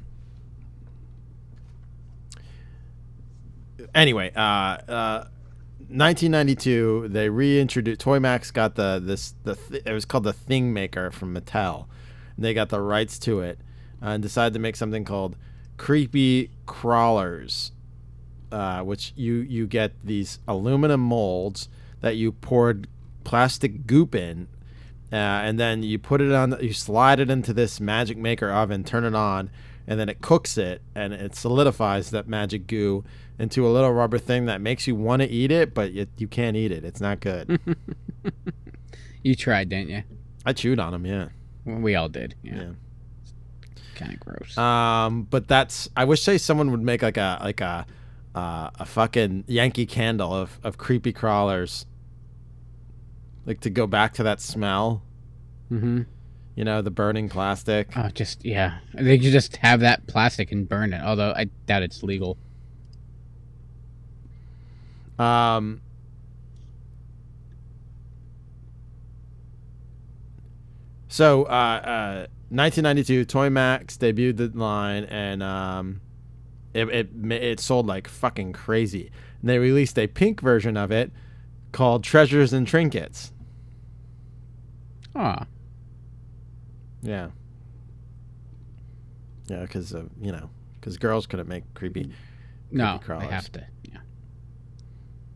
Anyway, uh, uh. nineteen ninety-two, they reintroduced Toy Max got the this the th- it was called the Thing Maker from Mattel, and they got the rights to it uh, and decided to make something called Creepy Crawlers, uh, which you you get these aluminum molds that you poured plastic goop in, uh, and then you put it on you slide it into this magic maker oven, turn it on, and then it cooks it and it solidifies that magic goo into a little rubber thing that makes you want to eat it, but it, you can't eat it. It's not good. You tried, didn't you? I chewed on them, yeah. Well, we all did, yeah. yeah. Kind of gross. Um, but that's. I wish say someone would make like a like a uh, a fucking Yankee Candle of of Creepy Crawlers, like to go back to that smell. Mm-hmm. You know, the burning plastic. Oh, just yeah. They could just have that plastic and burn it. Although I doubt it's legal. Um, so, uh, uh, nineteen ninety-two, Toy Max debuted the line, and um, it, it it sold like fucking crazy. And they released a pink version of it called Treasures and Trinkets. Ah, yeah, yeah, because uh, you know, because girls couldn't make creepy, creepy no, crawlers. They have to.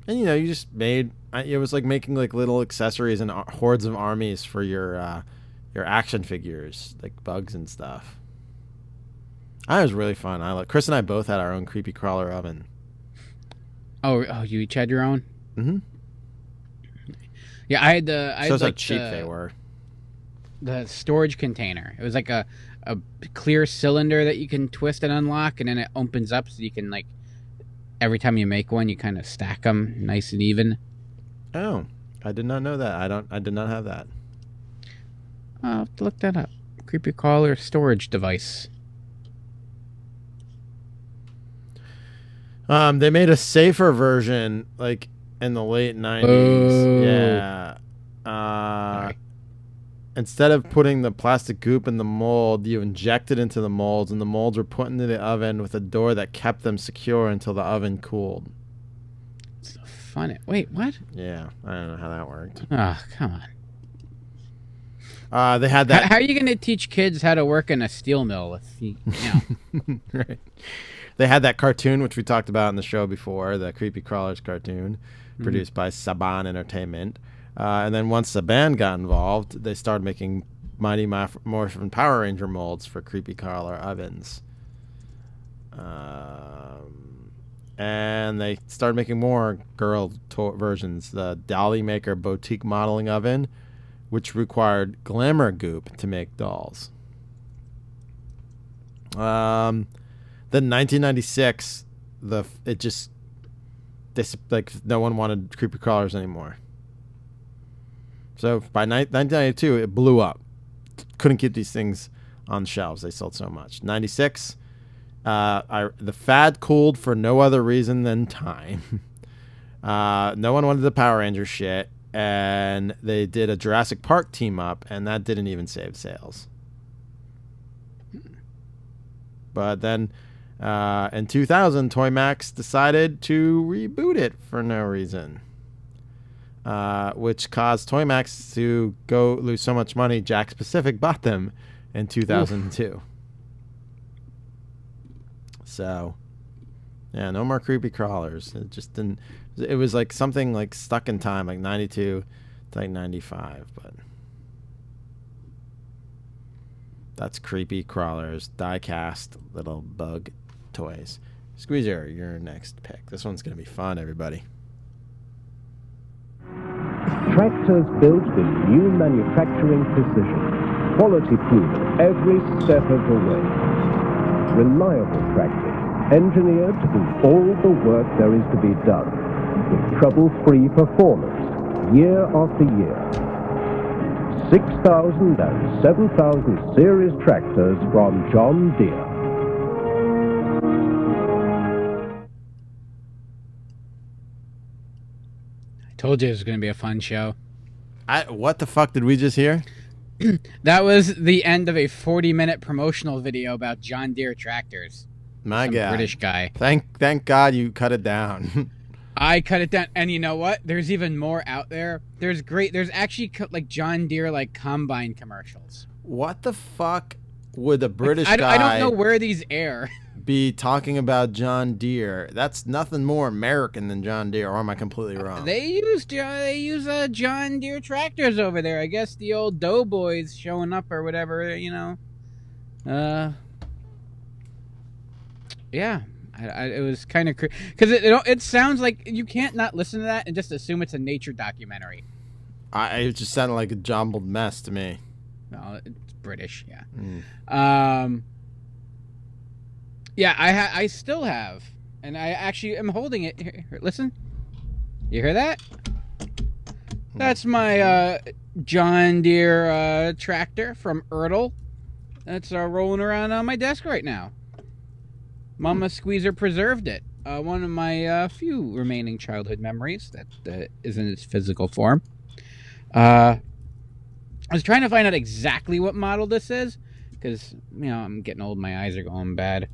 And, you know, you just made... It was like making, like, little accessories and hordes of armies for your uh, your action figures, like bugs and stuff. It was really fun. I like Chris and I both had our own creepy crawler oven. Oh, oh, you each had your own? Mm-hmm. Yeah, I had the. I had so it's like, like cheap the, they were. The storage container. It was like a a clear cylinder that you can twist and unlock, and then it opens up so you can like every time you make one, you kind of stack them nice and even. Oh, I did not know that. I don't. I did not have that. I'll have to look that up. Creepy crawler storage device. Um, they made a safer version, like in the late nineties. Oh. Yeah. Uh, okay. Instead of putting the plastic goop in the mold, you inject it into the molds, and the molds were put into the oven with a door that kept them secure until the oven cooled. So funny. Wait, what? Yeah, I don't know how that worked. Oh, come on. Uh, they had that. How, how are you going to teach kids how to work in a steel mill? If you, you know? Right. They had that cartoon, which we talked about in the show before, the Creepy Crawlers cartoon, mm-hmm. produced by Saban Entertainment. Uh, and then once Saban got involved, they started making Mighty Morphin Power Ranger molds for Creepy Crawler ovens. Um, and they started making more girl to- versions, the Dolly Maker Boutique Modeling Oven, which required glamour goop to make dolls. Um... Then nineteen ninety-six, the it just they, like no one wanted creepy crawlers anymore. So by ni- nineteen ninety-two, it blew up. Couldn't keep these things on shelves. They sold so much. ninety-six, uh, I, the fad cooled for no other reason than time. Uh, no one wanted the Power Ranger shit, and they did a Jurassic Park team up, and that didn't even save sales. But then... Uh, in two thousand, Toy Max decided to reboot it for no reason, uh, which caused Toy Max to go lose so much money. Jack's Pacific bought them in two thousand two. Oof. So, yeah, no more creepy crawlers. It just didn't. It was like something like stuck in time, like ninety-two to like ninety-five. But that's creepy crawlers, die-cast little bug toys. Squeezer, your next pick. This one's going to be fun, everybody. Tractors built with new manufacturing precision. Quality proven every step of the way. Reliable tractors, engineered to do all the work there is to be done, with trouble-free performance, year after year. six thousand and seven thousand series tractors from John Deere. Told you it was going to be a fun show. I, what the fuck did we just hear? That was the end of a forty-minute promotional video about John Deere tractors. My God. British guy. Thank thank God you cut it down. I cut it down. And you know what? There's even more out there. There's great... There's actually co- like John Deere like combine commercials. What the fuck would a British like, I, guy... I don't know where these air... be talking about John Deere. That's nothing more American than John Deere, or am I completely wrong? Uh, they use they use uh, John Deere tractors over there. I guess the old doughboys showing up or whatever, you know. Uh, yeah, I, I, it was kind of cr- because it, it it sounds like you can't not listen to that and just assume it's a nature documentary. I it just sounded like a jumbled mess to me. No, it's British, yeah. Mm. Um. Yeah, I ha- I still have, and I actually am holding it. Here, here, listen, you hear that? That's my uh, John Deere uh, tractor from Ertl. That's uh, rolling around on my desk right now. Mama Squeezer preserved it. Uh, one of my uh, few remaining childhood memories that uh, is in its physical form. Uh, I was trying to find out exactly what model this is, because you know I'm getting old, my eyes are going bad.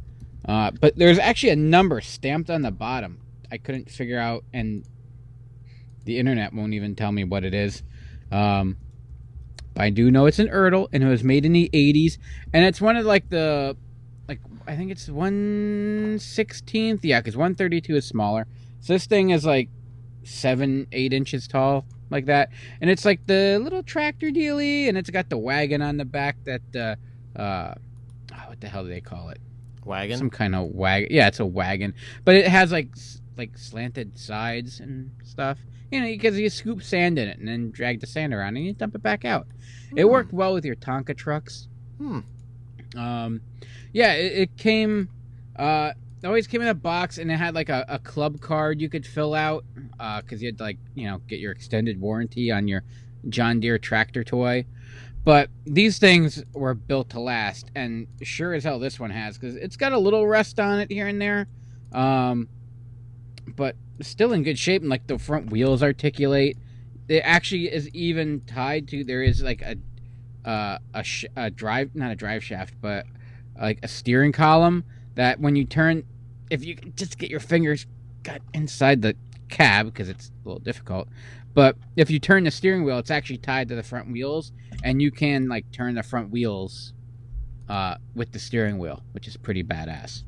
Uh, but there's actually a number stamped on the bottom. I couldn't figure out, and the internet won't even tell me what it is. Um, but I do know it's an Ertl, and it was made in the eighties. And it's one of like the, like I think it's one sixteenth. Yeah, because one thirty-two is smaller. So this thing is like seven, eight inches tall, like that. And it's like the little tractor dealy, and it's got the wagon on the back that, uh, uh, oh, what the hell do they call it? wagon? Some kind of wagon. Yeah, it's a wagon, but it has like like slanted sides and stuff. You know, because you scoop sand in it and then drag the sand around and you dump it back out. Mm. It worked well with your Tonka trucks. Hmm. Um, yeah, it, it came. Uh, it always came in a box, and it had like a, a club card you could fill out because uh, you had to, like, you know, get your extended warranty on your John Deere tractor toy. But these things were built to last, and sure as hell this one has, because it's got a little rust on it here and there, um, but still in good shape. And like the front wheels articulate. It actually is even tied to, there is like a uh, a, sh a drive, not a drive shaft, but like a steering column that when you turn, if you can just get your fingers got inside the cab, because it's a little difficult. But if you turn the steering wheel, it's actually tied to the front wheels, and you can, like, turn the front wheels uh, with the steering wheel, which is pretty badass.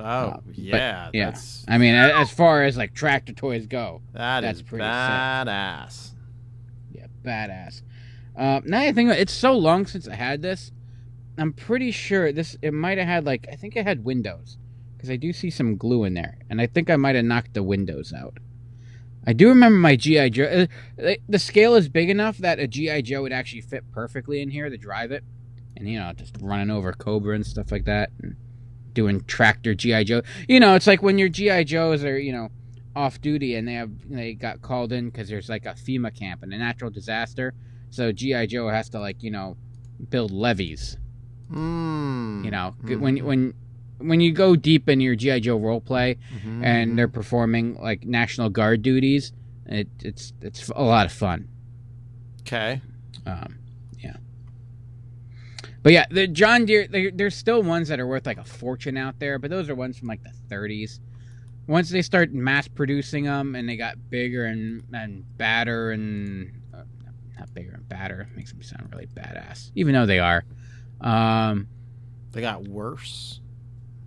Oh, uh, yeah. But, yeah. That's... I mean, as far as, like, tractor toys go, that that's is pretty badass. Sick. Yeah, badass. Uh, now I think it's so long since I had this. I'm pretty sure this, it might have had, like, I think it had windows, because I do see some glue in there, and I think I might have knocked the windows out. I do remember my G I Joe. The scale is big enough that a G I Joe would actually fit perfectly in here to drive it. And, you know, just running over Cobra and stuff like that. And doing tractor G I Joe. You know, it's like when your G I Joes are, you know, off duty and they have they got called in because there's like a FEMA camp and a natural disaster. So G I Joe has to, like, you know, build levees. Mm. You know, mm-hmm. when when... when you go deep in your G I Joe roleplay, mm-hmm. and they're performing like National Guard duties, it, it's it's a lot of fun. Okay. Um, yeah. But yeah, the John Deere. They, there's still ones that are worth like a fortune out there, but those are ones from like the thirties. Once they start mass producing them and they got bigger and and badder and uh, not bigger and badder, makes them sound really badass, even though they are. Um, they got worse.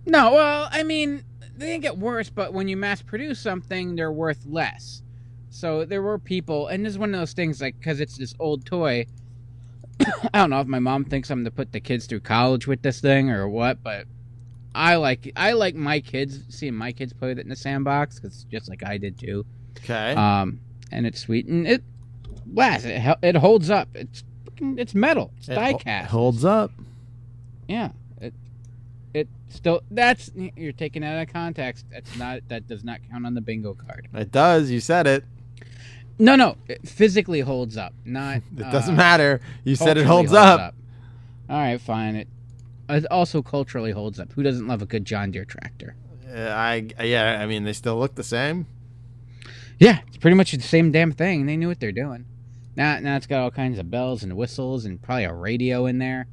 No, well, I mean, they didn't get worse, but when you mass-produce something, they're worth less. So there were people, and this is one of those things, like, because it's this old toy, I don't know if my mom thinks I'm going to put the kids through college with this thing or what, but I like I like my kids, seeing my kids play with it in the sandbox, because it's just like I did, too. Okay. Um, and it's sweet, and it lasts. It, it holds up. It's, it's metal. It's it die-cast. It holds up. Yeah. It still, that's, you're taking it out of context. That's not, that does not count on the bingo card. It does. You said it. No, no. It physically holds up. Not. It doesn't uh, matter. You said it holds, holds up. up. All right, fine. It, it also culturally holds up. Who doesn't love a good John Deere tractor? Uh, I yeah. I mean, they still look the same. Yeah, it's pretty much the same damn thing. They knew what they're doing. Now, now it's got all kinds of bells and whistles and probably a radio in there.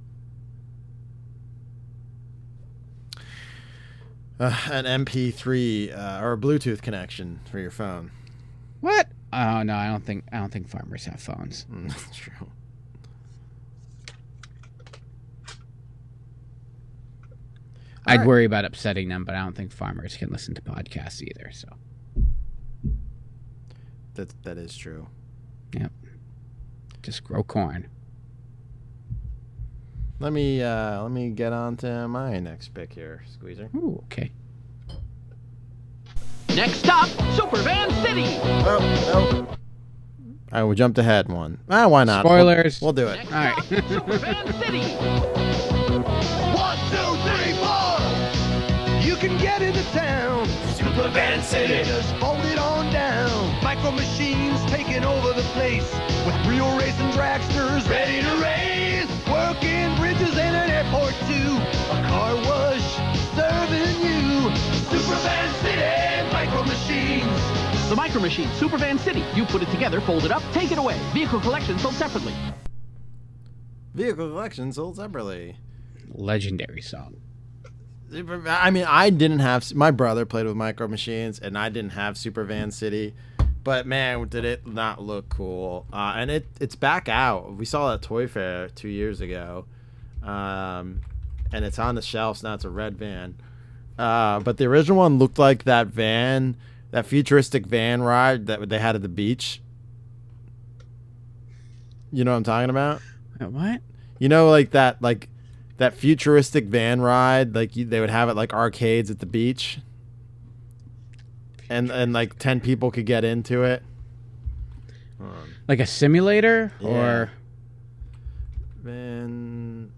Uh, an M P three uh, or a Bluetooth connection for your phone. What? Oh no, I don't think I don't think farmers have phones. Mm, that's true. I'd right. worry about upsetting them, but I don't think farmers can listen to podcasts either. So that that is true. Yep. Just grow corn. Let me uh, let me get on to my next pick here, Squeezer. Ooh, okay. Next stop, Super Van City. Oh, oh. All right, we jumped ahead one. Ah, why not? Spoilers. We'll, we'll do it. Next All right. Stop, Super Van City. One, two, three, four. You can get into town. Super Van City. Just fold it on down. Micro Machines taking over the place with real racing dragsters ready to race. Working bridges and an airport too. A car wash serving you. Super Van City, Micro Machines. The Micro Machines, Super Van City. You put it together, fold it up, take it away. Vehicle collection sold separately. Vehicle collection sold separately. Legendary song. I mean, I didn't have. My brother played with Micro Machines, and I didn't have Super Van City. But, man, did it not look cool. Uh, and it it's back out. We saw it at Toy Fair two years ago. Um, and it's on the shelves now. It's a red van. Uh, but the original one looked like that van, that futuristic van ride that they had at the beach. You know what I'm talking about? What? You know, like that, like that futuristic van ride, like they would have it like arcades at the beach, and and like ten people could get into it. Um, like a simulator, yeah. Or van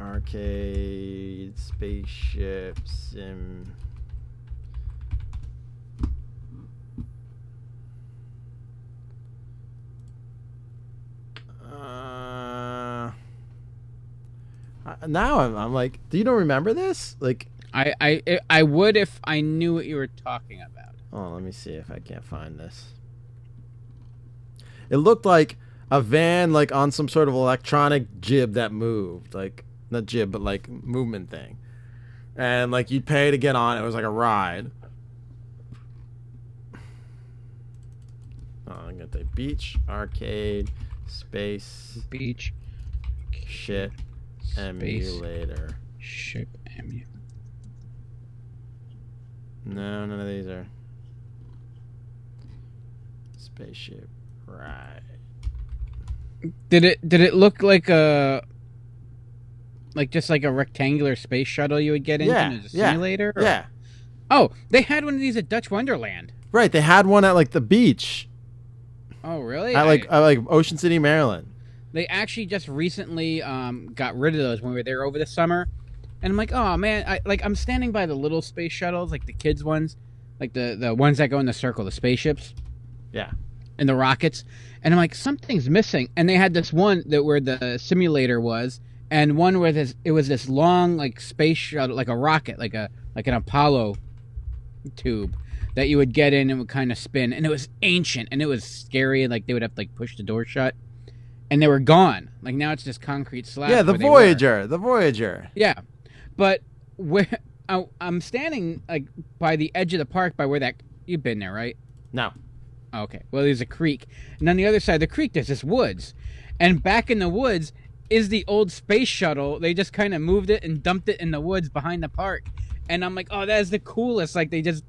arcade spaceship sim. Uh, now I'm, I'm like, do you don't remember this? Like, I, I, I would if I knew what you were talking about. Oh, let me see if I can't find this. It looked like a van, like on some sort of electronic jib that moved, like not jib, but like movement thing. And like you'd pay to get on. It was like a ride. Oh, I'm gonna say beach arcade. Space beach shit space, emulator ship emulator. No, none of these are spaceship ride. Did it? Did it look like a like just like a rectangular space shuttle you would get into yeah, as a simulator? Yeah. Or? Yeah. Oh, they had one of these at Dutch Wonderland. Right, they had one at like the beach. Oh really? I like I, I like Ocean City, Maryland. They actually just recently um, got rid of those when we were there over the summer, and I'm like, oh man, I like I'm standing by the little space shuttles, like the kids ones, like the the ones that go in the circle, the spaceships, yeah, and the rockets, and I'm like, something's missing, and they had this one that where the simulator was, and one where this it was this long like space shuttle, like a rocket, like a like an Apollo tube. That you would get in and would kind of spin. And it was ancient. And it was scary. Like, they would have to, like, push the door shut. And they were gone. Like, now it's just concrete slabs. Yeah, the Voyager. The Voyager. Yeah. But where I, I'm standing, like, by the edge of the park by where that... You've been there, right? No. Okay. Well, there's a creek. And on the other side of the creek, there's this woods. And back in the woods is the old space shuttle. They just kind of moved it and dumped it in the woods behind the park. And I'm like, oh, that is the coolest. Like, they just...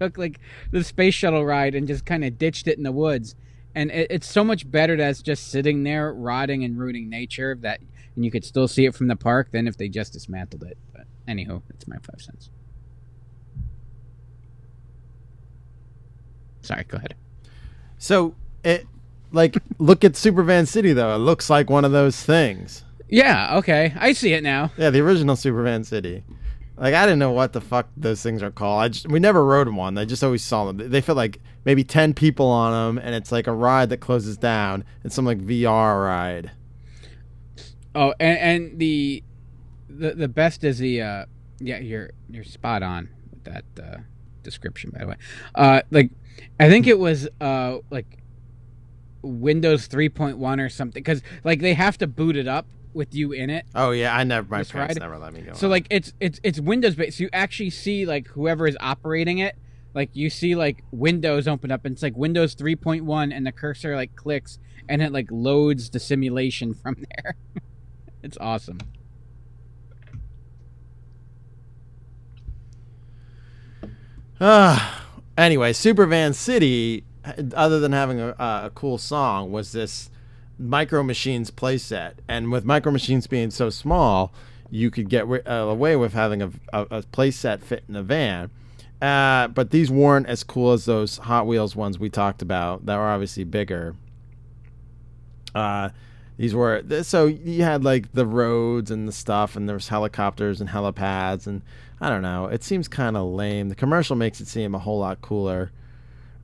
took like the space shuttle ride and just kind of ditched it in the woods, and it, it's so much better that's just sitting there rotting and ruining nature that, and you could still see it from the park than if they just dismantled it. But anywho, that's my five cents. Sorry, go ahead. So it like look at Super Van City though. It looks like one of those things. Yeah. Okay, I see it now. Yeah, the original Super Van City. Like, I didn't know what the fuck those things are called. I just, we never rode one. I just always saw them. They fit like maybe ten people on them, and it's like a ride that closes down. It's some like V R ride. Oh, and, and the, the the best is the uh, yeah. You're you're spot on with that uh, description, by the way. Uh, like, I think it was uh like Windows three point one or something, because like they have to boot it up. With you in it. Oh yeah, I never. My parents never let me go. So on. Like it's it's it's Windows based. So you actually see like whoever is operating it. Like you see like Windows open up, and it's like Windows three point one, and the cursor like clicks, and it like loads the simulation from there. It's awesome. Ah. Uh, anyway, Super Van City. Other than having a, a cool song, was this. Micro Machines playset, and with Micro Machines being so small, you could get re- uh, away with having a, a, a playset fit in a van. Uh, but these weren't as cool as those Hot Wheels ones we talked about that were obviously bigger. Uh, these were th- so you had like the roads and the stuff, and there was helicopters and helipads, and I don't know. It seems kind of lame. The commercial makes it seem a whole lot cooler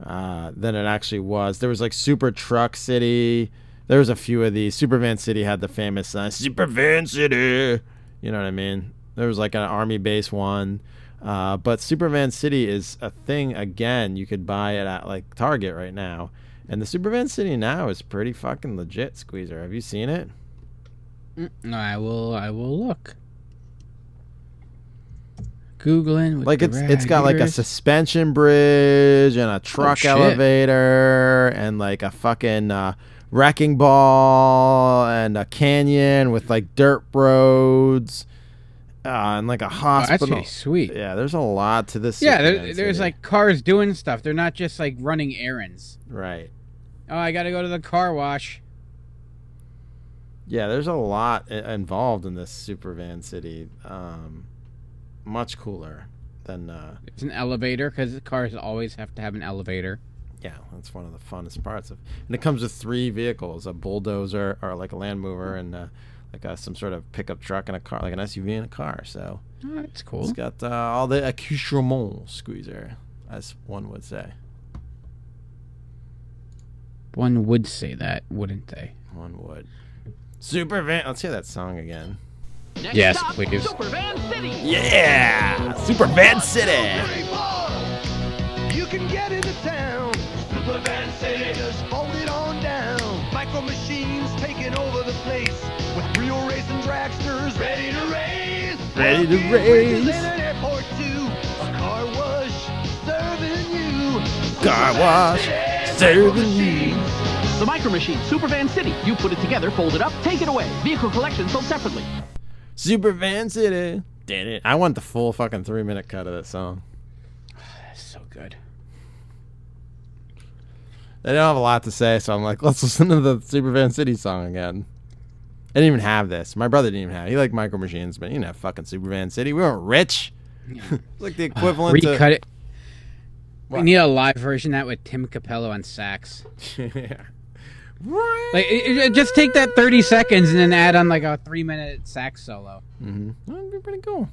uh, than it actually was. There was like Super Truck City. There was a few of these. Super Van City had the famous sign, Super Van City. You know what I mean? There was like an army base one. Uh, but Super Van City is a thing again. You could buy it at like Target right now. And the Super Van City now is pretty fucking legit, Squeezer. Have you seen it? I will I will look. Googling with like it's it's got like a suspension bridge and a truck oh, elevator and like a fucking uh, wrecking ball and a canyon with like dirt roads uh, and like a hospital. Oh, that's pretty sweet. Yeah, there's a lot to this. Yeah, there, there's like cars doing stuff. They're not just like running errands. Right. Oh, I got to go to the car wash. Yeah, there's a lot involved in this Super Van City. Um, much cooler than... Uh, it's an elevator, because cars always have to have an elevator. Yeah, that's one of the funnest parts of. And it comes with three vehicles, a bulldozer, or like a land mover, and uh, like a, some sort of pickup truck and a car, like an S U V and a car. So oh, that's cool. It's got uh, all the accoutrements, squeezer, as one would say. One would say that, wouldn't they? One would. Super Van. Let's hear that song again. Next yes, stop, please. Super Van City. Yeah, Super Van City. You can get into town. Super Van City. Just hold it on down. Micro Machines taking over the place with real racing dragsters ready to race. Ready to race. At airport too. A car wash serving you. Car wash serving you. The Micro Machines, Super Van City. You put it together, fold it up, take it away. Vehicle collection sold separately. Super Van City. Did it. I want the full fucking three minute cut of that song. That's so good. They don't have a lot to say, so I'm like, let's listen to the Super Van City song again. I didn't even have this. My brother didn't even have it. He liked Micro Machines, but he didn't have fucking Super Van City. We weren't rich. Yeah. It's like the equivalent uh, recut to... Recut it. What? We need a live version of that with Tim Capello on sax. Yeah. Like, it, it, just take that thirty seconds and then add on like a three-minute sax solo. Mm-hmm. That'd be pretty cool.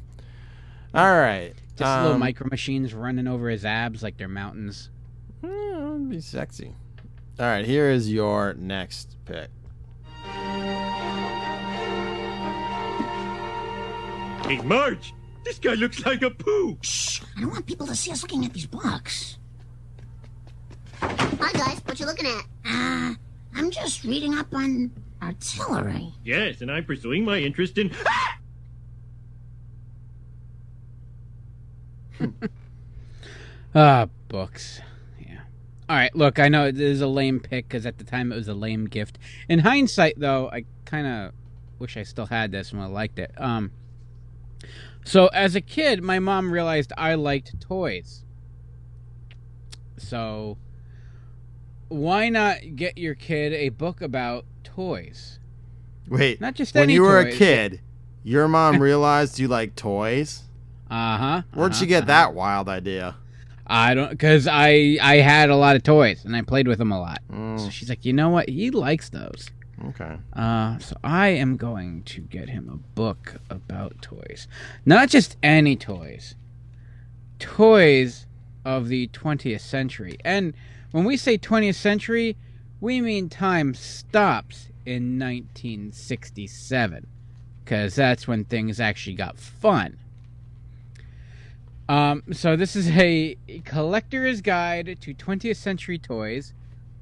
All right, just um, little Micro Machines running over his abs like they're mountains. Yeah, that'd be sexy. All right, here is your next pick. Hey, Marge, this guy looks like a poo. Shh! I don't want people to see us looking at these books. Hi guys, what you looking at? Uh... I'm just reading up on artillery. Yes, and I'm pursuing my interest in... Ah! Ah, books. Yeah. All right, look, I know it is a lame pick because at the time it was a lame gift. In hindsight, though, I kind of wish I still had this and I liked it. Um. So as a kid, my mom realized I liked toys. So... why not get your kid a book about toys? Wait, not just any toys. When you were a kid, your mom realized you like toys? Uh-huh. Where'd she get that wild idea? I don't, because I, I had a lot of toys, and I played with them a lot. Mm. So she's like, you know what? He likes those. Okay. Uh, so I am going to get him a book about toys. Not just any toys. Toys of the twentieth century. And... when we say twentieth century, we mean time stops in nineteen sixty-seven, because that's when things actually got fun. Um, so this is a collector's guide to twentieth century toys.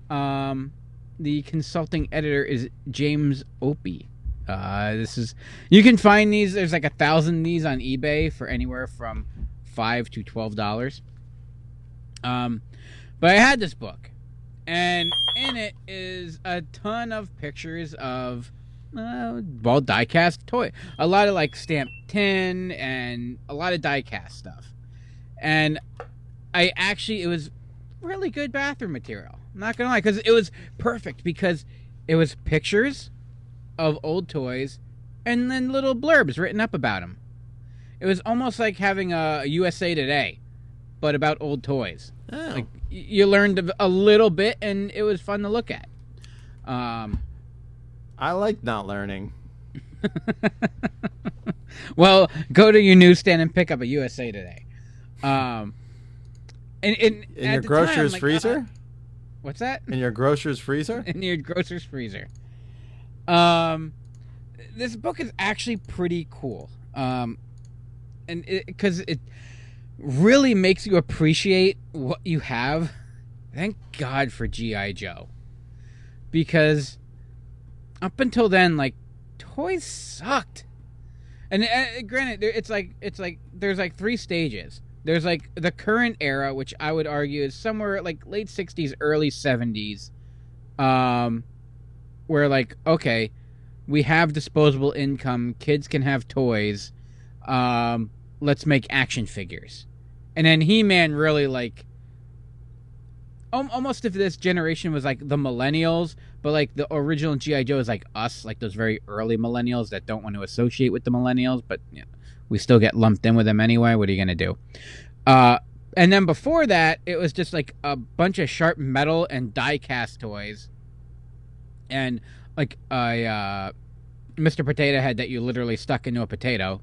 Um, the consulting editor is James Opie. Uh, this is you can find these. There's like a thousand of these on eBay for anywhere from five to twelve dollars. Um. But I had this book, and in it is a ton of pictures of, uh, well, die-cast toy. A lot of, like, stamped tin and a lot of die-cast stuff. And I actually, it was really good bathroom material. I'm not going to lie, because it was perfect, because it was pictures of old toys and then little blurbs written up about them. It was almost like having a U S A Today, but about old toys. Oh. Like, you learned a little bit, and it was fun to look at. Um, I like not learning. Well, go to your newsstand and pick up a U S A Today. Um, and, and in your grocer's time, like, freezer? Uh, what's that? In your grocer's freezer? In your grocer's freezer. Um, this book is actually pretty cool. Um, and because it... 'cause it really makes you appreciate what you have. Thank God for G I. Joe. Because up until then, like, toys sucked. And uh, granted, it's like, it's like, there's like three stages. There's like the current era, which I would argue is somewhere like late sixties, early seventies. Um, where like, okay, we have disposable income. Kids can have toys. Um, let's make action figures. And then He-Man really, like, almost if this generation was like the millennials, But like the original G I. Joe is like us, like those very early millennials that don't want to associate with the millennials, but you know, we still get lumped in with them anyway. What are you going to do? Uh, and then before that, it was just like a bunch of sharp metal and die-cast toys. And like a uh, Mister Potato Head that you literally stuck into a potato.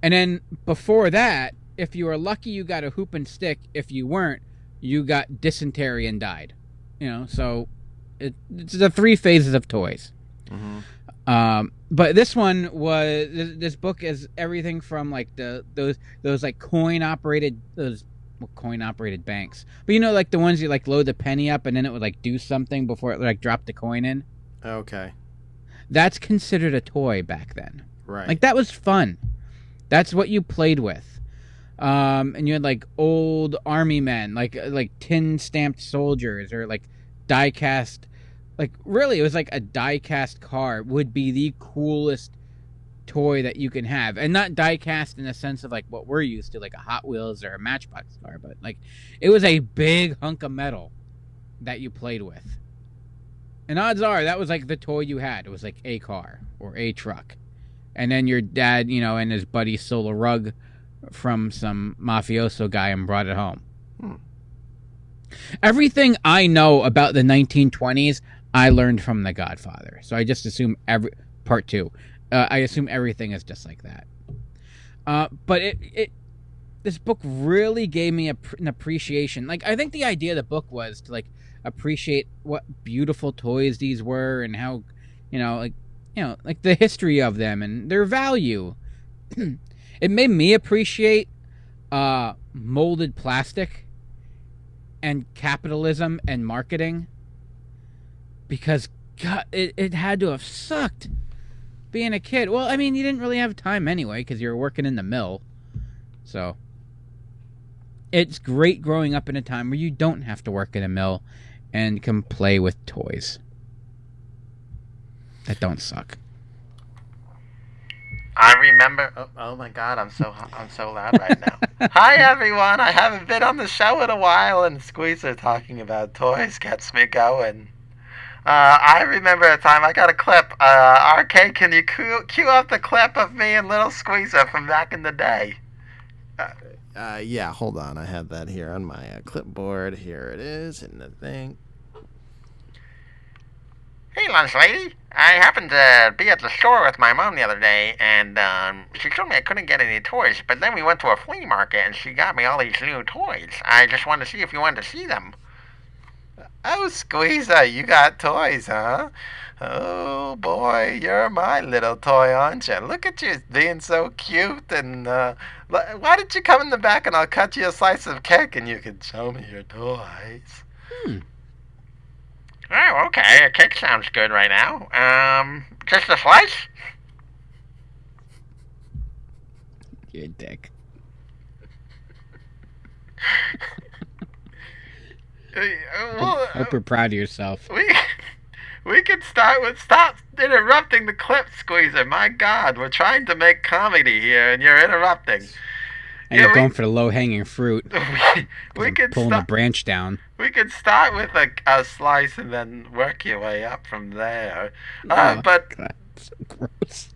And then before that, if you were lucky, you got a hoop and stick. If you weren't, you got dysentery and died. You know, so... It, it's the three phases of toys. Mm-hmm. Um, but this one was, this, this book is everything from like the, those, those like coin operated, those well, coin operated banks, but you know, like the ones you like load the penny up and then it would like do something before it like dropped the coin in. Okay. That's considered a toy back then. Right. Like that was fun. That's what you played with. Um, and you had like old army men, like, like tin stamped soldiers or like, diecast, like really, it was like a diecast car would be the coolest toy that you can have, and not diecast in the sense of like what we're used to, like a Hot Wheels or a Matchbox car, but like it was a big hunk of metal that you played with. And odds are that was like the toy you had. It was like a car or a truck, and then your dad, you know, and his buddy stole a rug from some mafioso guy and brought it home. Hmm. Everything I know about the nineteen twenties, I learned from The Godfather. So I just assume every part two. Uh, I assume everything is just like that. Uh, but it, it, this book really gave me a, an appreciation. Like I think the idea of the book was to like appreciate what beautiful toys these were and how, you know, like you know, like the history of them and their value. It made me appreciate uh, molded plastic. And capitalism and marketing, because God, it, it had to have sucked being a kid. Well, I mean, you didn't really have time anyway because you were working in the mill. So it's great growing up in a time where you don't have to work in a mill and can play with toys that don't suck. I remember. Oh, oh my God! I'm so I'm so loud right now. Hi everyone! I haven't been on the show in a while, and Squeezer talking about toys gets me going. Uh, I remember a time I got a clip. Uh, R K, can you cue, cue up the clip of me and Little Squeezer from back in the day? Uh, uh, yeah, hold on. I have that here on my uh, clipboard. Here it is in the thing. Hey, lunch lady. I happened to be at the store with my mom the other day, and um, she told me I couldn't get any toys, but then we went to a flea market, and she got me all these new toys. I just wanted to see if you wanted to see them. Oh, Squeezer, you got toys, huh? Oh, boy, you're my little toy, aren't you? Look at you being so cute, and uh, why don't you come in the back, and I'll cut you a slice of cake, and you can show me your toys. Hmm. Oh, okay. A cake sounds good right now. Um, just a slice? You dick. well, hope you're proud of yourself. We we could start with stop interrupting the clip, Squeezer. My God, we're trying to make comedy here, and you're interrupting. And yeah, you're going we, for the low-hanging fruit. We, we could pulling st- a branch down. We could start with a, a slice and then work your way up from there. Uh, oh, but God, that's so gross.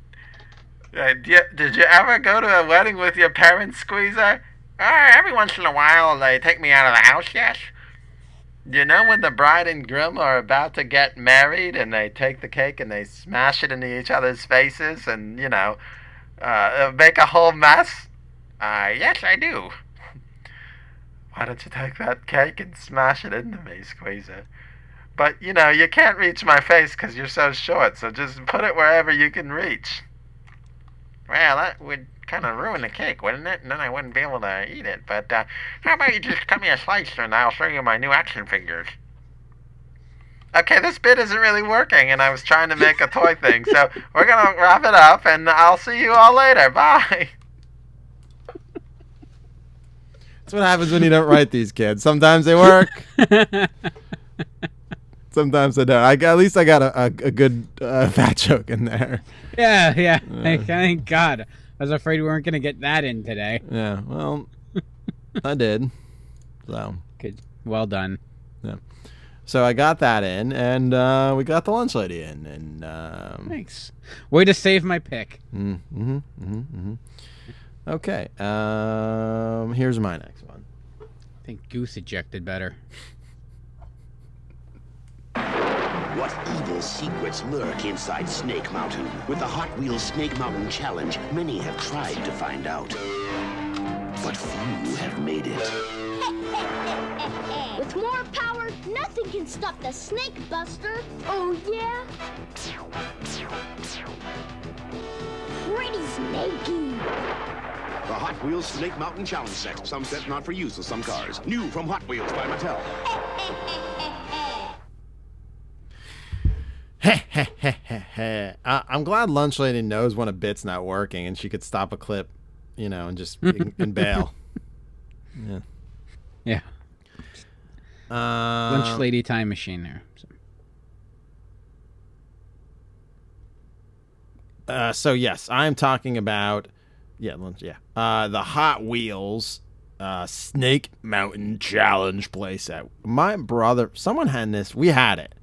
Uh, did, you, did you ever go to a wedding with your parents, Squeezer? Uh, every once in a while, they take me out of the house, yes. You know when the bride and groom are about to get married and they take the cake and they smash it into each other's faces and, you know, uh, make a whole mess? Uh, yes, I do. Why don't you take that cake and smash it into me, Squeezer? But, you know, you can't reach my face because you're so short, so just put it wherever you can reach. Well, that would kind of ruin the cake, wouldn't it? And then I wouldn't be able to eat it. But uh, how about you just cut me a slice and I'll show you my new action figures. Okay, this bit isn't really working, and I was trying to make a toy thing, so we're going to wrap it up, and I'll see you all later. Bye! That's what happens when you don't write these kids. Sometimes they work. Sometimes they don't. I, at least I got a, a, a good uh, fat joke in there. Yeah, yeah. Uh, thank, thank God. I was afraid we weren't going to get that in today. Yeah, well, I did. So good. Well done. Yeah. So I got that in, and uh, we got the lunch lady in. And um, thanks. Way to save my pick. Mm-hmm, mm-hmm, mm-hmm. Okay. Um, here's my next one. I think Goose ejected better. What evil secrets lurk inside Snake Mountain? With the Hot Wheels Snake Mountain Challenge, many have tried to find out. But few have made it. With more power, nothing can stop the Snake Buster. Oh, yeah? Pretty snaky. The Hot Wheels Snake Mountain Challenge set. Some sets not for use with some cars. New from Hot Wheels by Mattel. uh, I'm glad Lunch Lady knows when a bit's not working and she could stop a clip, you know, and just and bail. Yeah. Yeah. Uh, Lunch Lady time machine there. So, uh, so yes, I'm talking about yeah, lunch, yeah. Uh, the Hot Wheels uh, Snake Mountain Challenge playset. My brother, someone had this. We had it.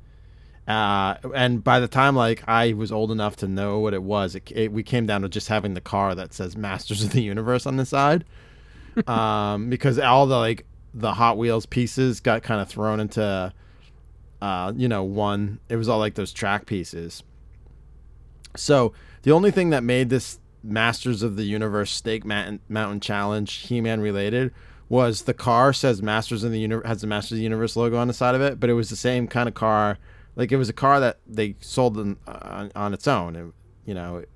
Uh, and by the time like I was old enough to know what it was, it, it, we came down to just having the car that says Masters of the Universe on the side, um, because all the like the Hot Wheels pieces got kind of thrown into, uh, you know, one. It was all like those track pieces. So the only thing that made this Masters of the Universe Snake Mountain, Mountain Challenge He-Man related was the car says Masters of the Universe, has the Masters of the Universe logo on the side of it, but it was the same kind of car. Like, it was a car that they sold them on, on its own, and, you know. It,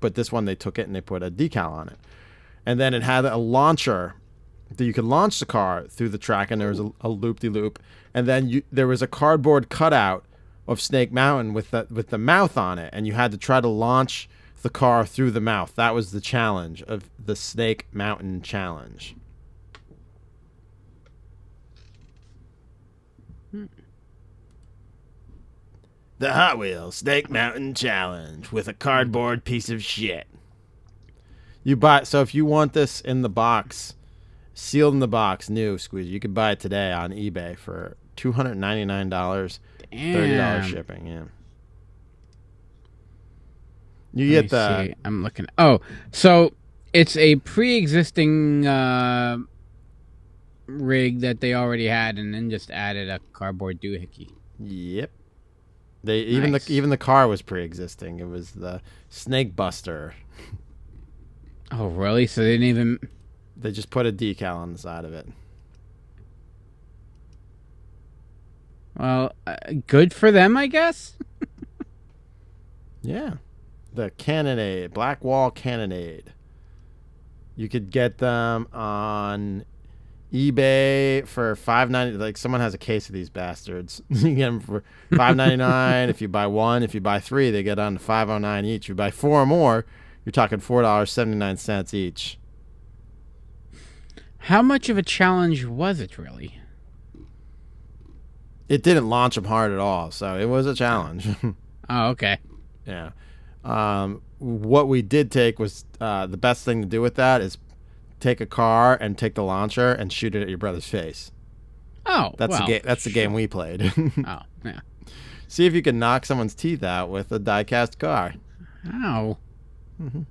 but this one, they took it and they put a decal on it. And then it had a launcher that you could launch the car through the track, and there was a, a loop-de-loop. And then you, there was a cardboard cutout of Snake Mountain with the, with the mouth on it, and you had to try to launch the car through the mouth. That was the challenge of the Snake Mountain Challenge. Hmm. The Hot Wheels Snake Mountain Challenge with a cardboard piece of shit. You buy so if you want this in the box, sealed in the box, new squeeze, you could buy it today on eBay for two hundred ninety nine dollars, thirty dollars shipping. Yeah, you Let get the. See. I'm looking. Oh, so it's a pre-existing uh, rig that they already had, and then just added a cardboard doohickey. Yep. They even nice. the even the car was pre-existing. It was the Snake Buster. Oh, really? So they didn't even... They just put a decal on the side of it. Well, uh, good for them, I guess? Yeah. The Cannonade. Black Wall Cannonade. You could get them on eBay for five ninety. Like, someone has a case of these bastards. You get them for five ninety-nine. If you buy one, if you buy three, they get on to five oh nine each. If you buy four or more, you're talking four dollars and seventy-nine cents each. How much of a challenge was it, really? It didn't launch them hard at all, so it was a challenge. Oh, okay. Yeah. Um, what we did take was uh, the best thing to do with that is take a car and take the launcher and shoot it at your brother's face. Oh, that's well, the game. That's the sure. game we played. Oh, yeah. See if you can knock someone's teeth out with a die-cast car. Ow. Mm-hmm.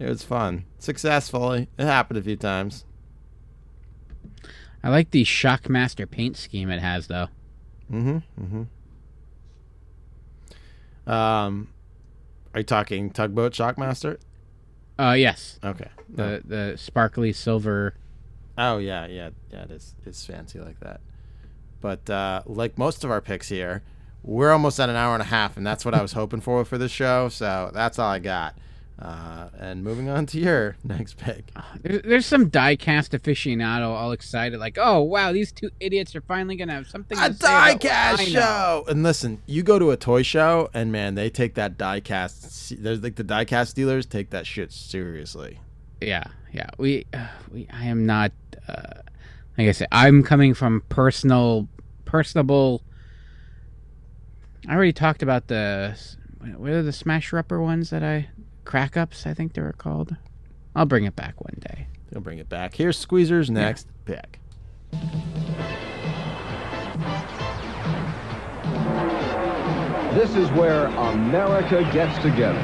It was fun, successfully. It happened a few times. I like the Shockmaster paint scheme it has, though. Mm-hmm. Mm-hmm. Um, are you talking Tugboat Shockmaster? Uh, yes. Okay. The oh. the sparkly silver. Oh, yeah, yeah, yeah. It is, it's fancy like that. But uh, like most of our picks here, we're almost at an hour and a half, and that's what I was hoping for for this show. So that's all I got. Uh, and moving on to your next pick. Uh, there's, there's some die-cast aficionado all excited like, oh, wow, these two idiots are finally going to have something to a say. A die-cast show! And listen, you go to a toy show, and, man, they take that die-cast. There's, like, the die-cast dealers take that shit seriously. Yeah, yeah. We, uh, we I am not, uh, like I said, I'm coming from personal, personable. I already talked about the, what are the smash-rupper ones that I... Crack-ups, I think they were called. I'll bring it back one day. They'll bring it back. Here's Squeezer's next yeah. pick. This is where America gets together.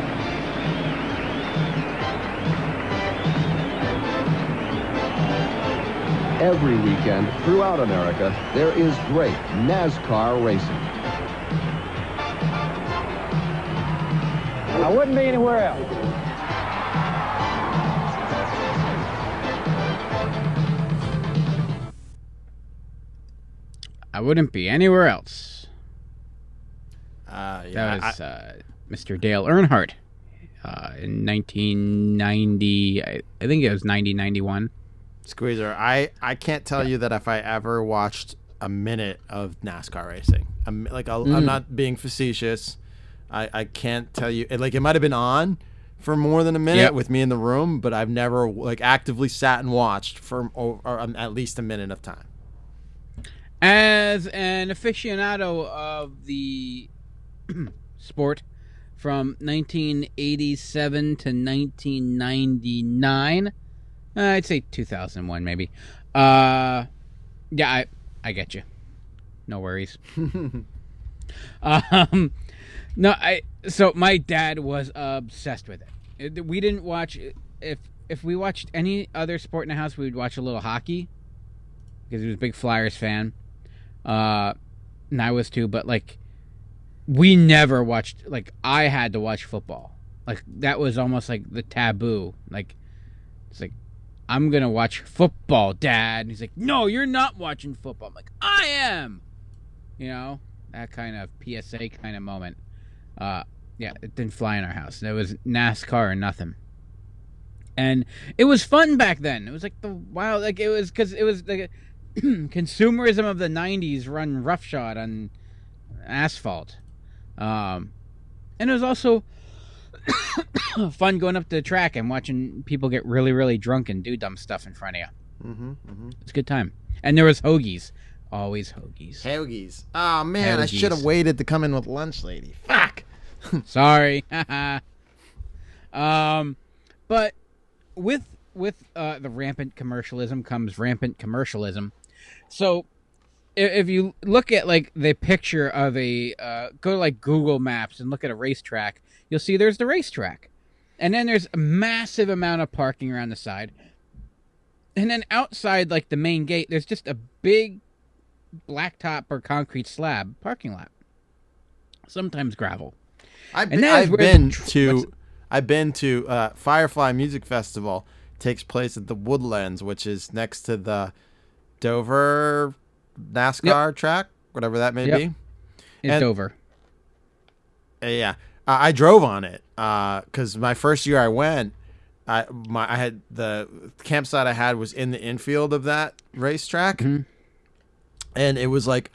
Every weekend throughout America, there is great NASCAR racing. I wouldn't be anywhere else. I wouldn't be anywhere else. Uh, yeah, that was I, uh, Mister Dale Earnhardt uh, in nineteen ninety. I, I think it was ninety, ninety-one. Squeezer, I, I can't tell yeah. you that if I ever watched a minute of NASCAR racing. I'm, like, mm. I'm not being facetious. I, I can't tell you. It, like, it might have been on for more than a minute yep. with me in the room, but I've never like actively sat and watched for or, or, um, at least a minute of time. As an aficionado of the sport from nineteen eighty-seven to nineteen ninety-nine, uh, I'd say two thousand one maybe. Uh, yeah, I I get you. No worries. um, no, I. So my dad was obsessed with it. We didn't watch if if we watched any other sport in the house, we would watch a little hockey because he was a big Flyers fan. Uh, and I was too, but like, we never watched, like, I had to watch football. Like, that was almost like the taboo. Like, it's like, I'm gonna watch football, Dad. And he's like, no, you're not watching football. I'm like, I am! You know, that kind of P S A kind of moment. Uh, yeah, it didn't fly in our house. It was NASCAR or nothing. And it was fun back then. It was like the wild, like, it was, because it was like, a, consumerism of the nineties run roughshod on asphalt. Um, and it was also fun going up to the track and watching people get really, really drunk and do dumb stuff in front of you. Mm-hmm, mm-hmm. It's a good time. And there was hoagies. Always hoagies. Hoagies. Oh, man, hoagies. I should have waited to come in with lunch, lady. Fuck. Sorry. um, But with... With uh, the rampant commercialism comes rampant commercialism. So if, if you look at like the picture of a, uh, go to like Google Maps and look at a racetrack, you'll see there's the racetrack. And then there's a massive amount of parking around the side. And then outside like the main gate, there's just a big blacktop or concrete slab parking lot. Sometimes gravel. I've been, I've been tr- to, I've been to uh, Firefly Music Festival. Takes place at the Woodlands, which is next to the Dover NASCAR yep. track, whatever that may yep. be. It's and, Dover. Uh, yeah, uh, I drove on it because uh, my first year I went, I my I had the campsite I had was in the infield of that racetrack, mm-hmm. and it was like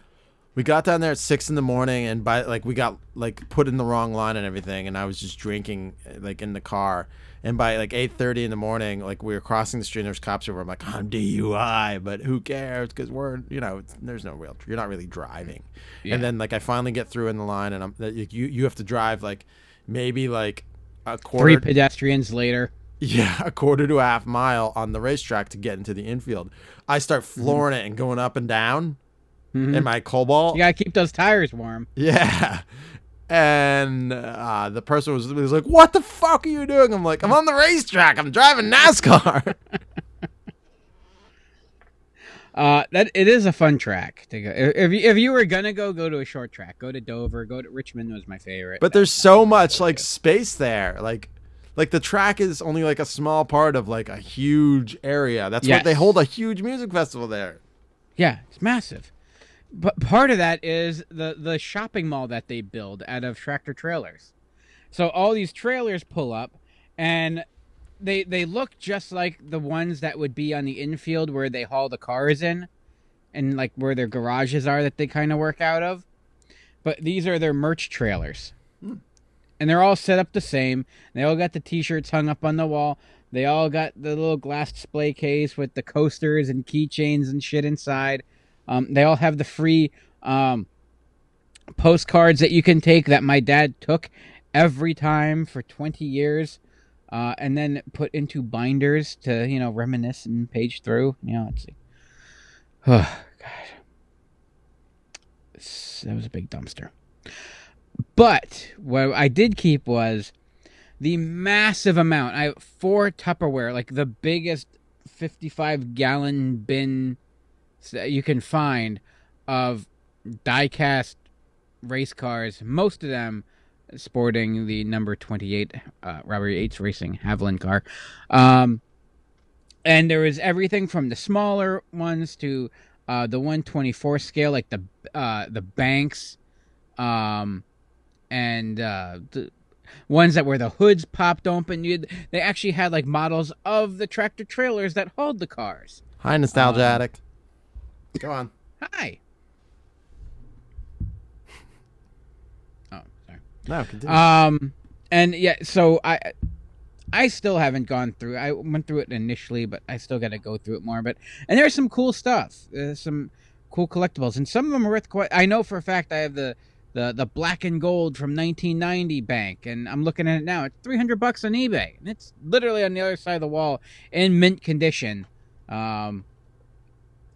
we got down there at six in the morning, and by like we got like put in the wrong line and everything, and I was just drinking like in the car. And by like eight thirty in the morning, like we were crossing the street and there's cops over. I'm like, I'm D U I, but who cares? Because we're, you know, it's, there's no real, you're not really driving. Yeah. And then like I finally get through in the line and I'm, you you have to drive like maybe like a quarter. Three pedestrians later. Yeah, a quarter to a half mile on the racetrack to get into the infield. I start flooring mm-hmm. it and going up and down mm-hmm. in my Cobalt. You got to keep those tires warm. Yeah. And uh, the person was, was like, what the fuck are you doing? I'm like, I'm on the racetrack. I'm driving NASCAR. uh, that it is a fun track to go. If you, if you were going to go, go to a short track. Go to Dover. Go to Richmond was my favorite. But there's so much like space there. Like, like the track is only like a small part of like a huge area. That's yes. what they hold a huge music festival there. Yeah, it's massive. But part of that is the, the shopping mall that they build out of tractor trailers. So all these trailers pull up, and they they look just like the ones that would be on the infield where they haul the cars in and, like, where their garages are that they kind of work out of. But these are their merch trailers. Hmm. And they're all set up the same. They all got the T-shirts hung up on the wall. They all got the little glass display case with the coasters and keychains and shit inside. Um, they all have the free um, postcards that you can take that my dad took every time for twenty years uh, and then put into binders to, you know, reminisce and page through. You know, it's like, oh, God. That was a big dumpster. But what I did keep was the massive amount. I four Tupperware, like the biggest fifty-five gallon bin that you can find of die-cast race cars, most of them sporting the number twenty-eight uh, Robert Yates Racing Haviland car. Um, and there was everything from the smaller ones to uh, the one twenty-fourth scale, like the uh, the Banks, um, and uh, the ones that were the hoods popped open. You'd, they actually had like models of the tractor trailers that hauled the cars. Hi, Nostalgia um, Addict. Go on. Hi. No, continue. Um, and yeah, so I, I still haven't gone through. I went through it initially, but I still got to go through it more. But and there's some cool stuff. There's some cool collectibles, and some of them are worth quite. I know for a fact I have the the the black and gold from nineteen ninety Bank, and I'm looking at it now. It's three hundred bucks on eBay, and it's literally on the other side of the wall in mint condition, um,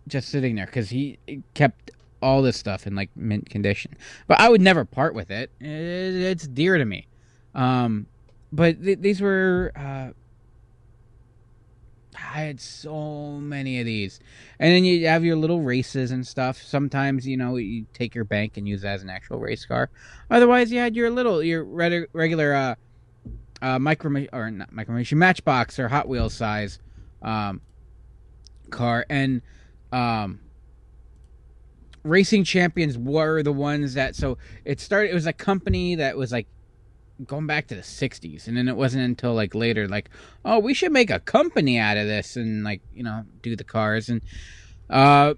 just sitting there because he, he kept all this stuff in like mint condition, but I would never part with it. It's dear to me. Um, but th- these were, uh, I had so many of these, and then you have your little races and stuff. Sometimes, you know, you take your Bank and use that as an actual race car. Otherwise you had your little, your regular, uh, uh, micro or not micro Matchbox or Hot Wheels size, um, car. And, um, Racing Champions were the ones that, so it started, it was a company that was like going back to the sixties, and then it wasn't until like later, like, oh, we should make a company out of this and like, you know, do the cars. And uh,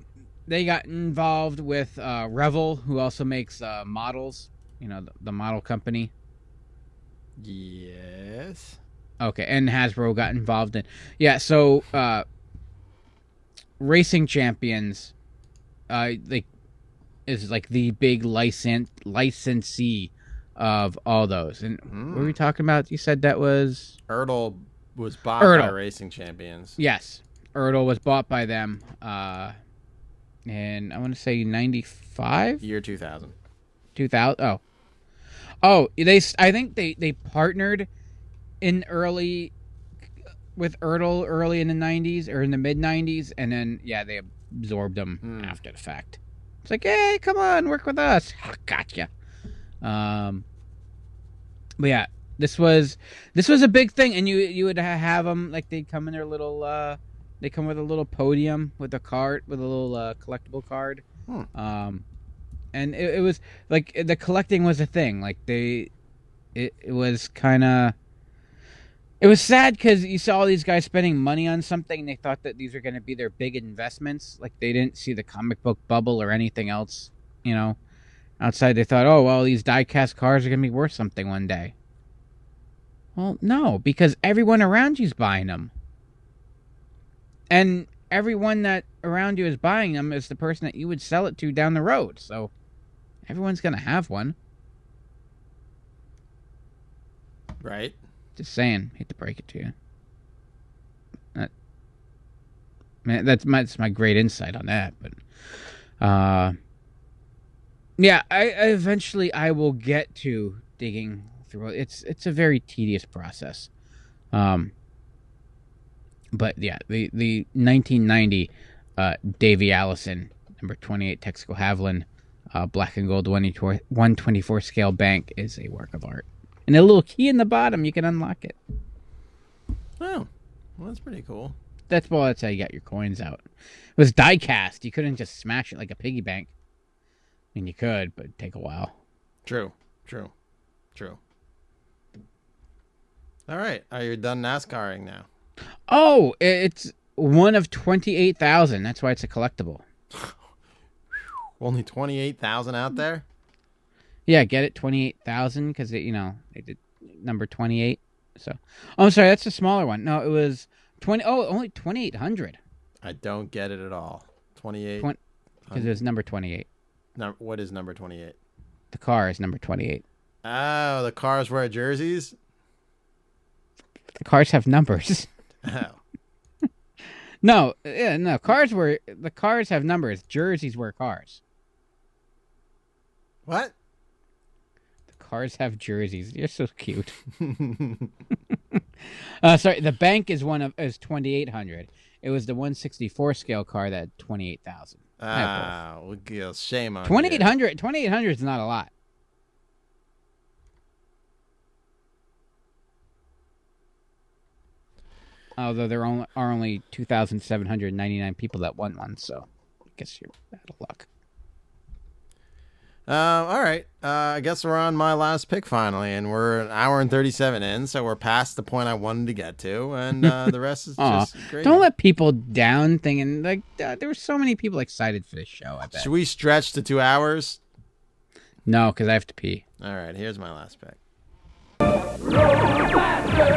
they got involved with uh, Revel, who also makes uh, models, you know, the, the model company. Yes. Okay, and Hasbro got involved in, yeah, so uh, Racing Champions, uh, like, is like the big license licensee of all those. And mm. what were we talking about? You said that was Ertl was bought Ertl. by Racing Champions. Yes, Ertl was bought by them. Uh, and I want to say ninety-five Year two thousand. Two thousand. Oh, oh, they. I think they, they partnered in early with Ertl early in the nineties or in the mid nineties, and then yeah, they absorbed them mm. after the fact. It's like, hey, come on, work with us. Oh, gotcha. Um, but yeah, this was this was a big thing, and you you would have them like they come in their little uh, they come with a little podium with a card with a little uh, collectible card. Hmm. Um, and it, it was like the collecting was a thing. Like they, it, it was kind of it was sad because you saw all these guys spending money on something, and they thought that these were going to be their big investments. Like, they didn't see the comic book bubble or anything else, you know. Outside, they thought, oh, well, these die-cast cars are going to be worth something one day. Well, no, because everyone around you's buying them. And everyone that around you is buying them is the person that you would sell it to down the road. So, everyone's going to have one. Right. Just saying, hate to break it to you. That, man, that's my, that's my great insight on that. But, uh, yeah, I, I eventually I will get to digging through. It's it's a very tedious process, um. But yeah, the the nineteen ninety uh, Davy Allison number twenty-eight Texaco Haviland, uh, black and gold one twenty-four scale Bank is a work of art. And a little key in the bottom, you can unlock it. Oh, well, that's pretty cool. That's well, that's how you got your coins out. It was die cast. You couldn't just smash it like a piggy bank. I mean, you could, but it'd take a while. True, true, true. All right. Are you done NASCARing now? Oh, it's one of twenty-eight thousand. That's why it's a collectible. Only twenty-eight thousand out there? Yeah, get it, twenty-eight thousand, because, you know, they did number twenty-eight. So, oh, I'm sorry, that's a smaller one. No, it was twenty. Oh, only twenty-eight hundred. I don't get it at all. twenty-eight. Because it was number twenty-eight. No, what is number twenty-eight? The car is number twenty-eight. Oh, the cars wear jerseys? The cars have numbers. Oh. no, yeah, no, cars were, the cars have numbers. Jerseys wear cars. What? cars have jerseys. You're so cute. uh, sorry, the bank is one of is twenty-eight hundred. It was the one sixty-four scale car that twenty-eight thousand. Ah, well, shame on twenty-eight hundred, you. twenty-eight hundred is not a lot. Although there are only two thousand seven hundred ninety-nine people that won one, so I guess you're out of luck. Uh, all right. Uh, I guess we're on my last pick finally, and we're an hour and thirty-seven in, so we're past the point I wanted to get to, and uh, the rest is just great. Don't let people down thinking, like, uh, there were so many people excited for this show, I bet. Should we stretch to two hours? No, because I have to pee. All right. Here's my last pick. Road Blasters, power that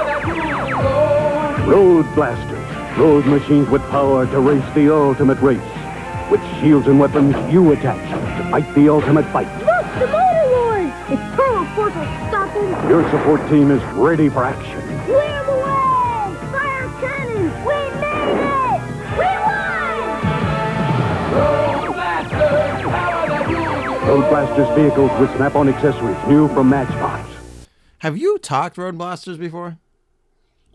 rules the road. Road Blasters, road machines with power to race the ultimate race. With shields and weapons you attach to fight the ultimate fight. Look, the Motor Lords! Its turbo force will stop him. Your support team is ready for action. Slam away! Fire cannons! We made it! We won! Road Blasters, power that rules the road. Road Blasters vehicles with snap-on accessories, new from Matchbox. Have you talked Road Blasters before?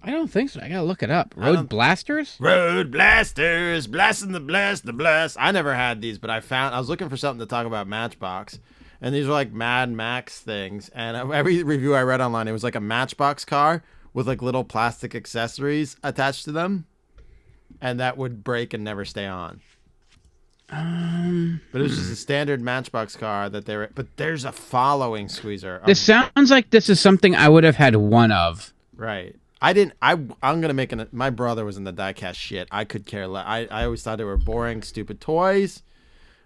I don't think so. I gotta look it up. Road Blasters? Road Blasters, blasting the blast, the blast. I never had these, but I found I was looking for something to talk about Matchbox, and these were like Mad Max things. And every review I read online, it was like a Matchbox car with like little plastic accessories attached to them, and that would break and never stay on. Um, but it was just a standard Matchbox car that they were. But there's a following squeezer. This sounds like this is something I would have had one of. Right. I didn't. I I'm gonna make an. My brother was in the diecast shit. I could care less. I I always thought they were boring, stupid toys.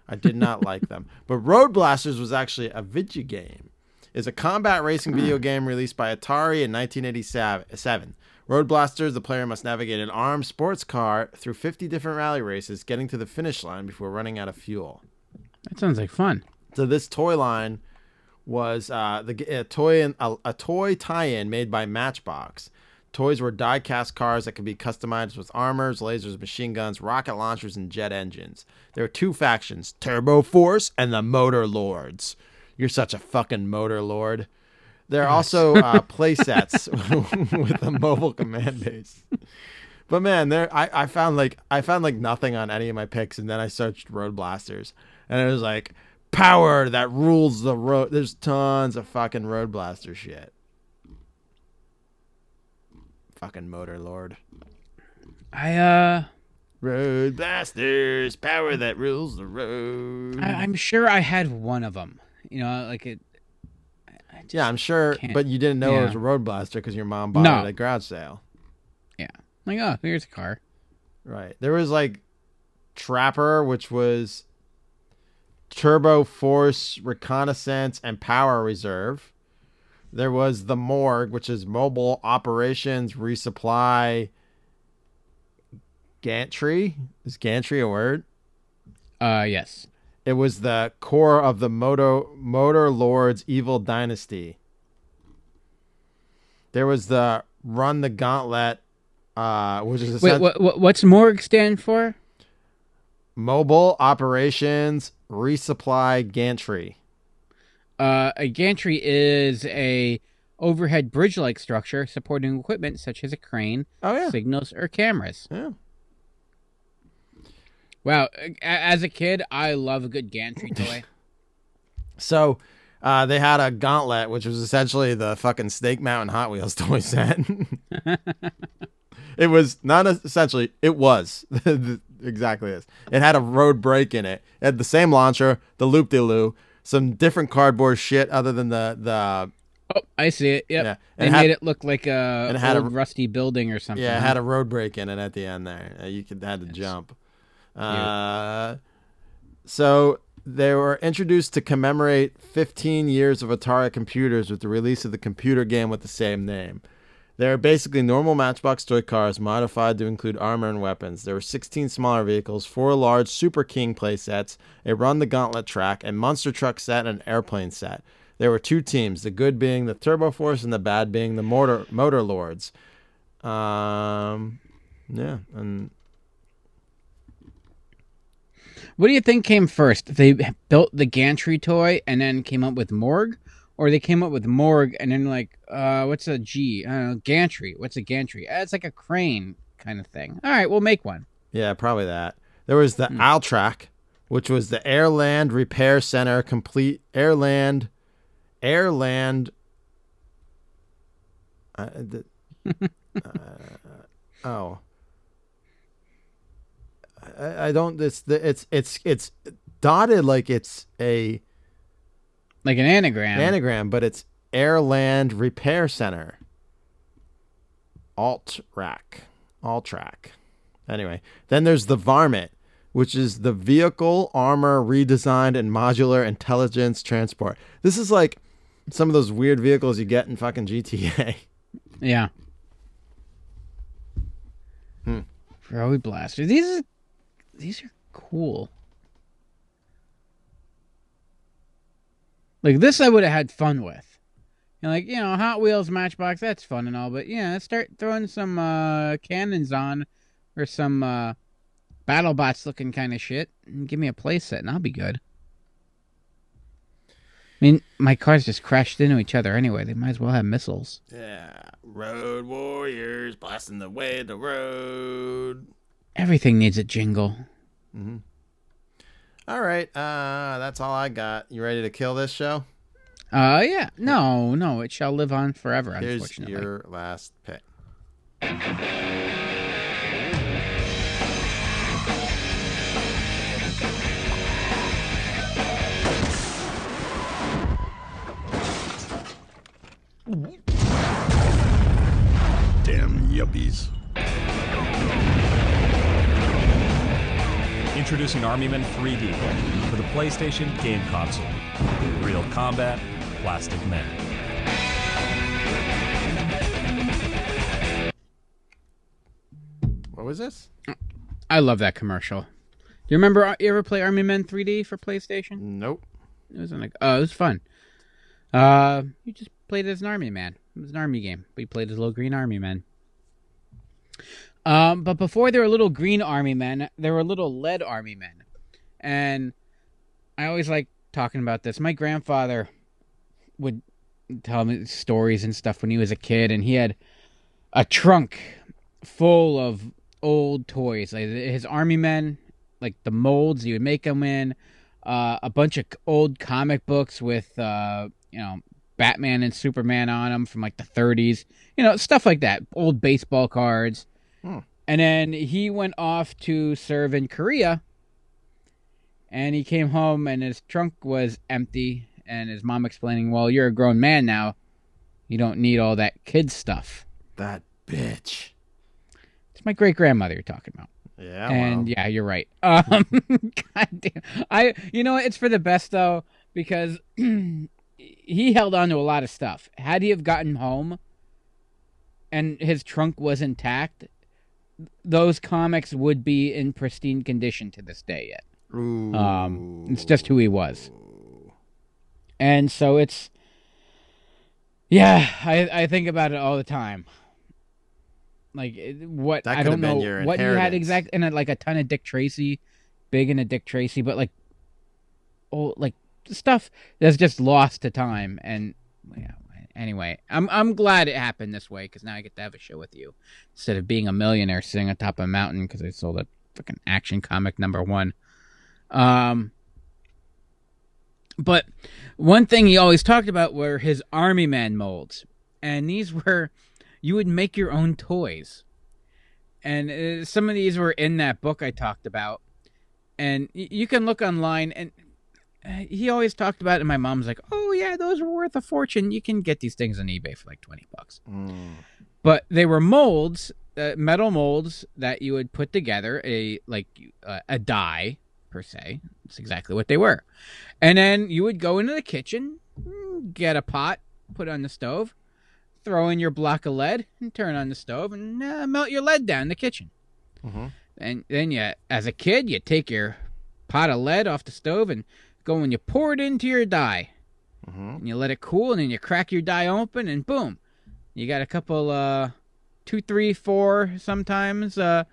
I did not like them. But Road Blasters was actually a video game. It's a combat racing video game released by Atari in nineteen eighty-seven. Road Blasters, the player must navigate an armed sports car through fifty different rally races, getting to the finish line before running out of fuel. That sounds like fun. So this toy line was uh, the a toy in, a, a toy tie-in made by Matchbox. Toys were die-cast cars that could be customized with armors, lasers, machine guns, rocket launchers, and jet engines. There were two factions, Turbo Force and the Motor Lords. You're such a fucking Motor Lord. There are also uh, play sets with a mobile command base. But man, there I, I found like I found like nothing on any of my picks, and then I searched Road Blasters, and it was like power that rules the road. There's tons of fucking Road Blaster shit. Fucking Motor Lord. I uh. Road Blasters, power that rules the road. I, I'm sure I had one of them. You know, like it. Yeah, I'm sure, can't. But you didn't know yeah. it was a Road Blaster because your mom bought no. it at a garage sale. Yeah. Like, oh, here's a car. Right. There was, like, Trapper, which was Turbo Force, Reconnaissance, and Power Reserve. There was the Morgue, which is Mobile Operations, Resupply, Gantry. Is Gantry a word? Uh, yes. It was the core of the Motor, Motor Lord's evil dynasty. There was the Run the Gauntlet, uh, which is Wait, what, what, what's MORG stand for? Mobile Operations Resupply Gantry. Uh, a gantry is a overhead bridge-like structure supporting equipment such as a crane, oh, yeah. signals, or cameras. Yeah. Wow, as a kid, I love a good gantry toy. So, uh, they had a gauntlet, which was essentially the fucking Snake Mountain Hot Wheels toy set. It was not essentially, it was exactly this. It had a road brake in it. It had the same launcher, the loop-de-loo, some different cardboard shit other than the... the oh, I see it, yep. Yeah. They it had, made it look like a it had old a, rusty building or something. Yeah, it had a road brake in it at the end there. You could had to yes. jump. Uh, so they were introduced to commemorate fifteen years of Atari computers with the release of the computer game with the same name. They are basically normal Matchbox toy cars modified to include armor and weapons. There were sixteen smaller vehicles, four large Super King play sets, a Run the Gauntlet track, a monster truck set, and an airplane set. There were two teams, the good being the Turbo Force and the bad being the Motor, Motor Lords. Um, yeah, and... What do you think came first? They built the gantry toy and then came up with Morgue, Or they came up with morgue and then like, uh, what's a G? I don't know, gantry. What's a gantry? Uh, it's like a crane kind of thing. All right, we'll make one. Yeah, probably that. There was the mm. Altrac, which was the Airland Repair Center, complete Airland, Airland. Uh, the, uh, oh, I, I don't. It's the it's it's it's dotted like it's a. Like an anagram. Anagram, but it's Airland Repair Center. Alt-rack. Alt-rack. Anyway, then there's the Varmint, which is the Vehicle Armor Redesigned and Modular Intelligence Transport. This is like some of those weird vehicles you get in fucking G T A. Yeah. Hmm. Road Blaster. These are, these are cool. Like, this I would have had fun with. And like, you know, Hot Wheels, Matchbox, that's fun and all. But, yeah, let's start throwing some uh, cannons on or some uh, BattleBots looking kind of shit. And give me a playset and I'll be good. I mean, my cars just crashed into each other anyway. They might as well have missiles. Yeah. Road warriors blasting the way the road. Everything needs a jingle. Mm-hmm. All right, uh, that's all I got. You ready to kill this show? Uh, yeah. No, no, it shall live on forever, Here's unfortunately. Here's your last pick. Damn yuppies. Introducing Armyman three D for the PlayStation game console. Real combat, plastic men. What was this? I love that commercial. Do you remember, you ever play Armyman three D for PlayStation? Nope. It was like, oh, it was fun. Uh, you just played as an army man. It was an army game, but you played as little green army men. Um, but before there were little green army men, there were little lead army men. And I always like talking about this. My grandfather would tell me stories and stuff when he was a kid, and he had a trunk full of old toys. Like his army men, like the molds he would make them in, uh, a bunch of old comic books with, uh, you know, Batman and Superman on them from like the thirties. You know, stuff like that. Old baseball cards. Hmm. And then he went off to serve in Korea, and he came home, and his trunk was empty, and his mom explaining, well, you're a grown man now. You don't need all that kid stuff. That bitch. It's my great-grandmother you're talking about. Yeah, And, well. yeah, you're right. Um, God damn. I, you know, it's for the best, though, because he held on to a lot of stuff. Had he have gotten home and his trunk was intact, those comics would be in pristine condition to this day yet. Ooh. Um, it's just who he was. And so it's, yeah, I, I think about it all the time. Like what, I don't know what you had exactly. And like a ton of Dick Tracy, big into Dick Tracy, but like, oh, like stuff that's just lost to time. And yeah. Anyway, I'm I'm glad it happened this way because now I get to have a show with you instead of being a millionaire sitting atop a mountain because I sold a fucking Action Comic number one. Um, but one thing he always talked about were his Army Man molds, and these were you would make your own toys, and uh, some of these were in that book I talked about, and y- you can look online and. He always talked about it, and my mom's like, oh, yeah, those were worth a fortune. You can get these things on eBay for like twenty bucks. Mm. But they were molds, uh, metal molds that you would put together, a like uh, a die, per se. That's exactly what they were. And then you would go into the kitchen, get a pot, put on the stove, throw in your block of lead, and turn on the stove, and uh, melt your lead down in the kitchen. Mm-hmm. And then, you, as a kid, you take your pot of lead off the stove and go and you pour it into your die, mm-hmm. and you let it cool, and then you crack your die open, and boom, you got a couple, uh, two, three, four, sometimes, uh,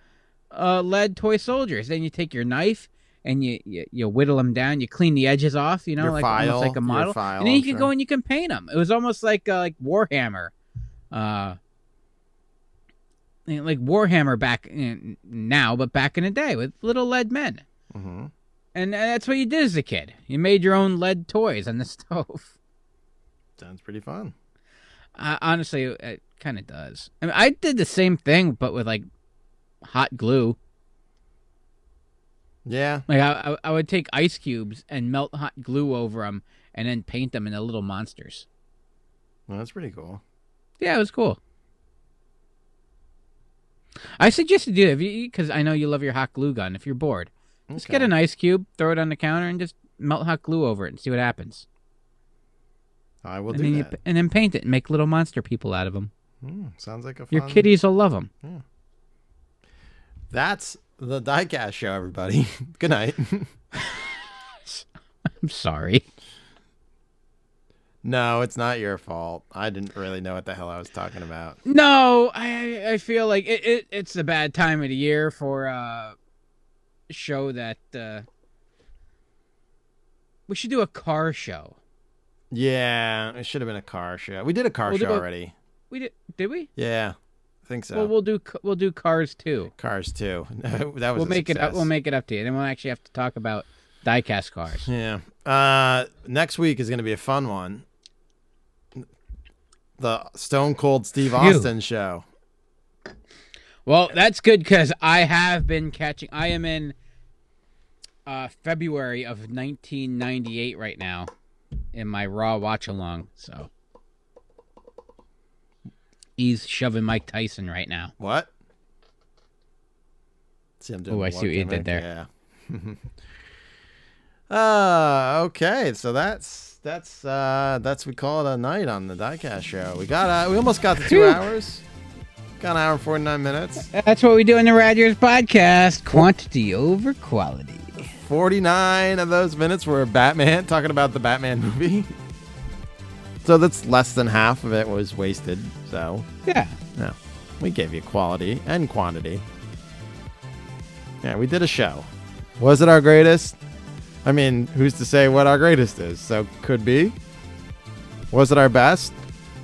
uh, lead toy soldiers. Then you take your knife, and you, you you whittle them down, you clean the edges off, you know, your like file, almost like a model, file, and then you can sure. go and you can paint them. It was almost like uh, like Warhammer, uh, like Warhammer back in, now, but back in the day with little lead men. Mm-hmm. And that's what you did as a kid. You made your own lead toys on the stove. Sounds pretty fun. Uh, honestly, it kind of does. I mean, I did the same thing, but with like hot glue. Yeah. Like I, I would take ice cubes and melt hot glue over them, and then paint them into little monsters. Well, that's pretty cool. Yeah, it was cool. I suggest you do it because I know you love your hot glue gun. If you're bored. Okay. Just get an ice cube, throw it on the counter, and just melt hot glue over it and see what happens. I will and do that. You, and then paint it and make little monster people out of them. Mm, sounds like a fun... Your kitties will love them. Yeah. That's the Diecast Show, everybody. Good night. I'm sorry. No, it's not your fault. I didn't really know what the hell I was talking about. No, I I feel like it, it it's the bad time of the year for... Uh, show that uh we should do a car show. Yeah, it should have been a car show. We did a car we'll show a, already. We did, did we? Yeah, I think so. Well, we'll do we'll do cars too. Cars too. That was we'll a make success. it up. We'll make it up to you. Then we'll actually have to talk about diecast cars. Yeah. Uh, next week is going to be a fun one. The Stone Cold Steve Austin Phew. show. Well, that's good because I have been catching... I am in uh, February of nineteen ninety-eight right now in my Raw watch-along, so... He's shoving Mike Tyson right now. What? Oh, I see what you did there. Yeah. uh, okay, so that's... That's... Uh, that's... We call it a night on the Diecast Show. We got... Uh, we almost got to two hours. Got an hour and forty-nine minutes. That's what we do in the Rad Years podcast. Quantity over quality. forty-nine of those minutes were Batman, talking about the Batman movie. So that's less than half of it was wasted. So yeah. No. We gave you quality and quantity. Yeah, we did a show. Was it our greatest? I mean, who's to say what our greatest is? So could be. Was it our best?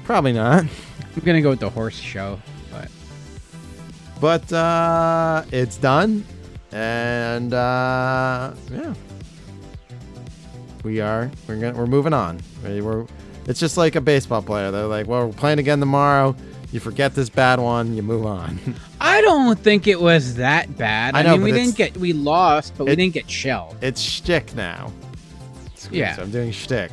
Probably not. I'm going to go with the horse show. But uh, it's done, and uh, yeah, we are we're gonna, we're moving on. We're it's just like a baseball player. They're like, well, we're playing again tomorrow. You forget this bad one, you move on. I don't think it was that bad. I, I know, mean, we didn't get we lost, but it, we didn't get shelled. It's shtick now. It's cool, yeah, so I'm doing shtick.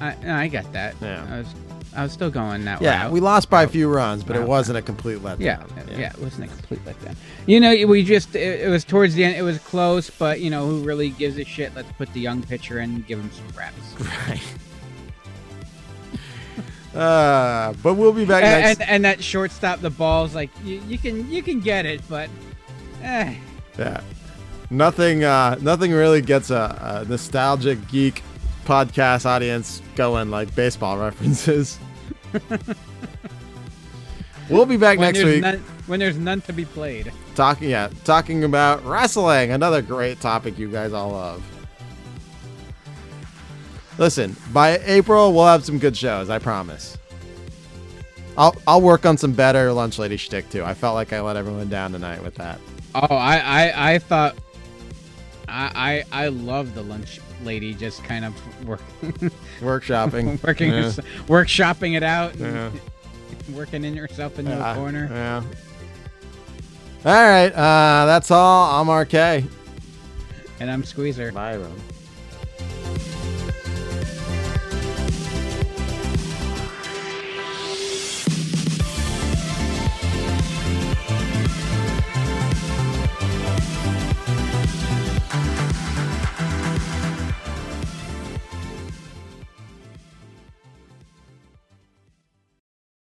I no, I got that. Yeah. I was- I was still going that way. Yeah, route. we lost by a few rounds, but wow. it wasn't a complete letdown. Yeah, yeah, yeah, it wasn't a complete letdown. You know, we just, it, it was towards the end, it was close, but, you know, who really gives a shit? Let's put the young pitcher in and give him some raps. Right. uh, but we'll be back and, next. And, and that shortstop, the ball's like, you, you can you can get it, but, eh. Yeah. Nothing, uh, nothing really gets a, a nostalgic geek podcast audience going like baseball references. We'll be back when next week none, when there's none to be played. Talking, yeah, talking about wrestling, another great topic you guys all love. Listen, by April we'll have some good shows. I promise. I'll I'll work on some better lunch lady shtick too. I felt like I let everyone down tonight with that. Oh, I I, I thought. I, I I love the lunch lady just kind of work, workshopping, working, yeah. her, workshopping it out, yeah. working in herself in yeah. the corner. Yeah. All right, uh, that's all. I'm R K, and I'm Squeezer. Bye, everyone.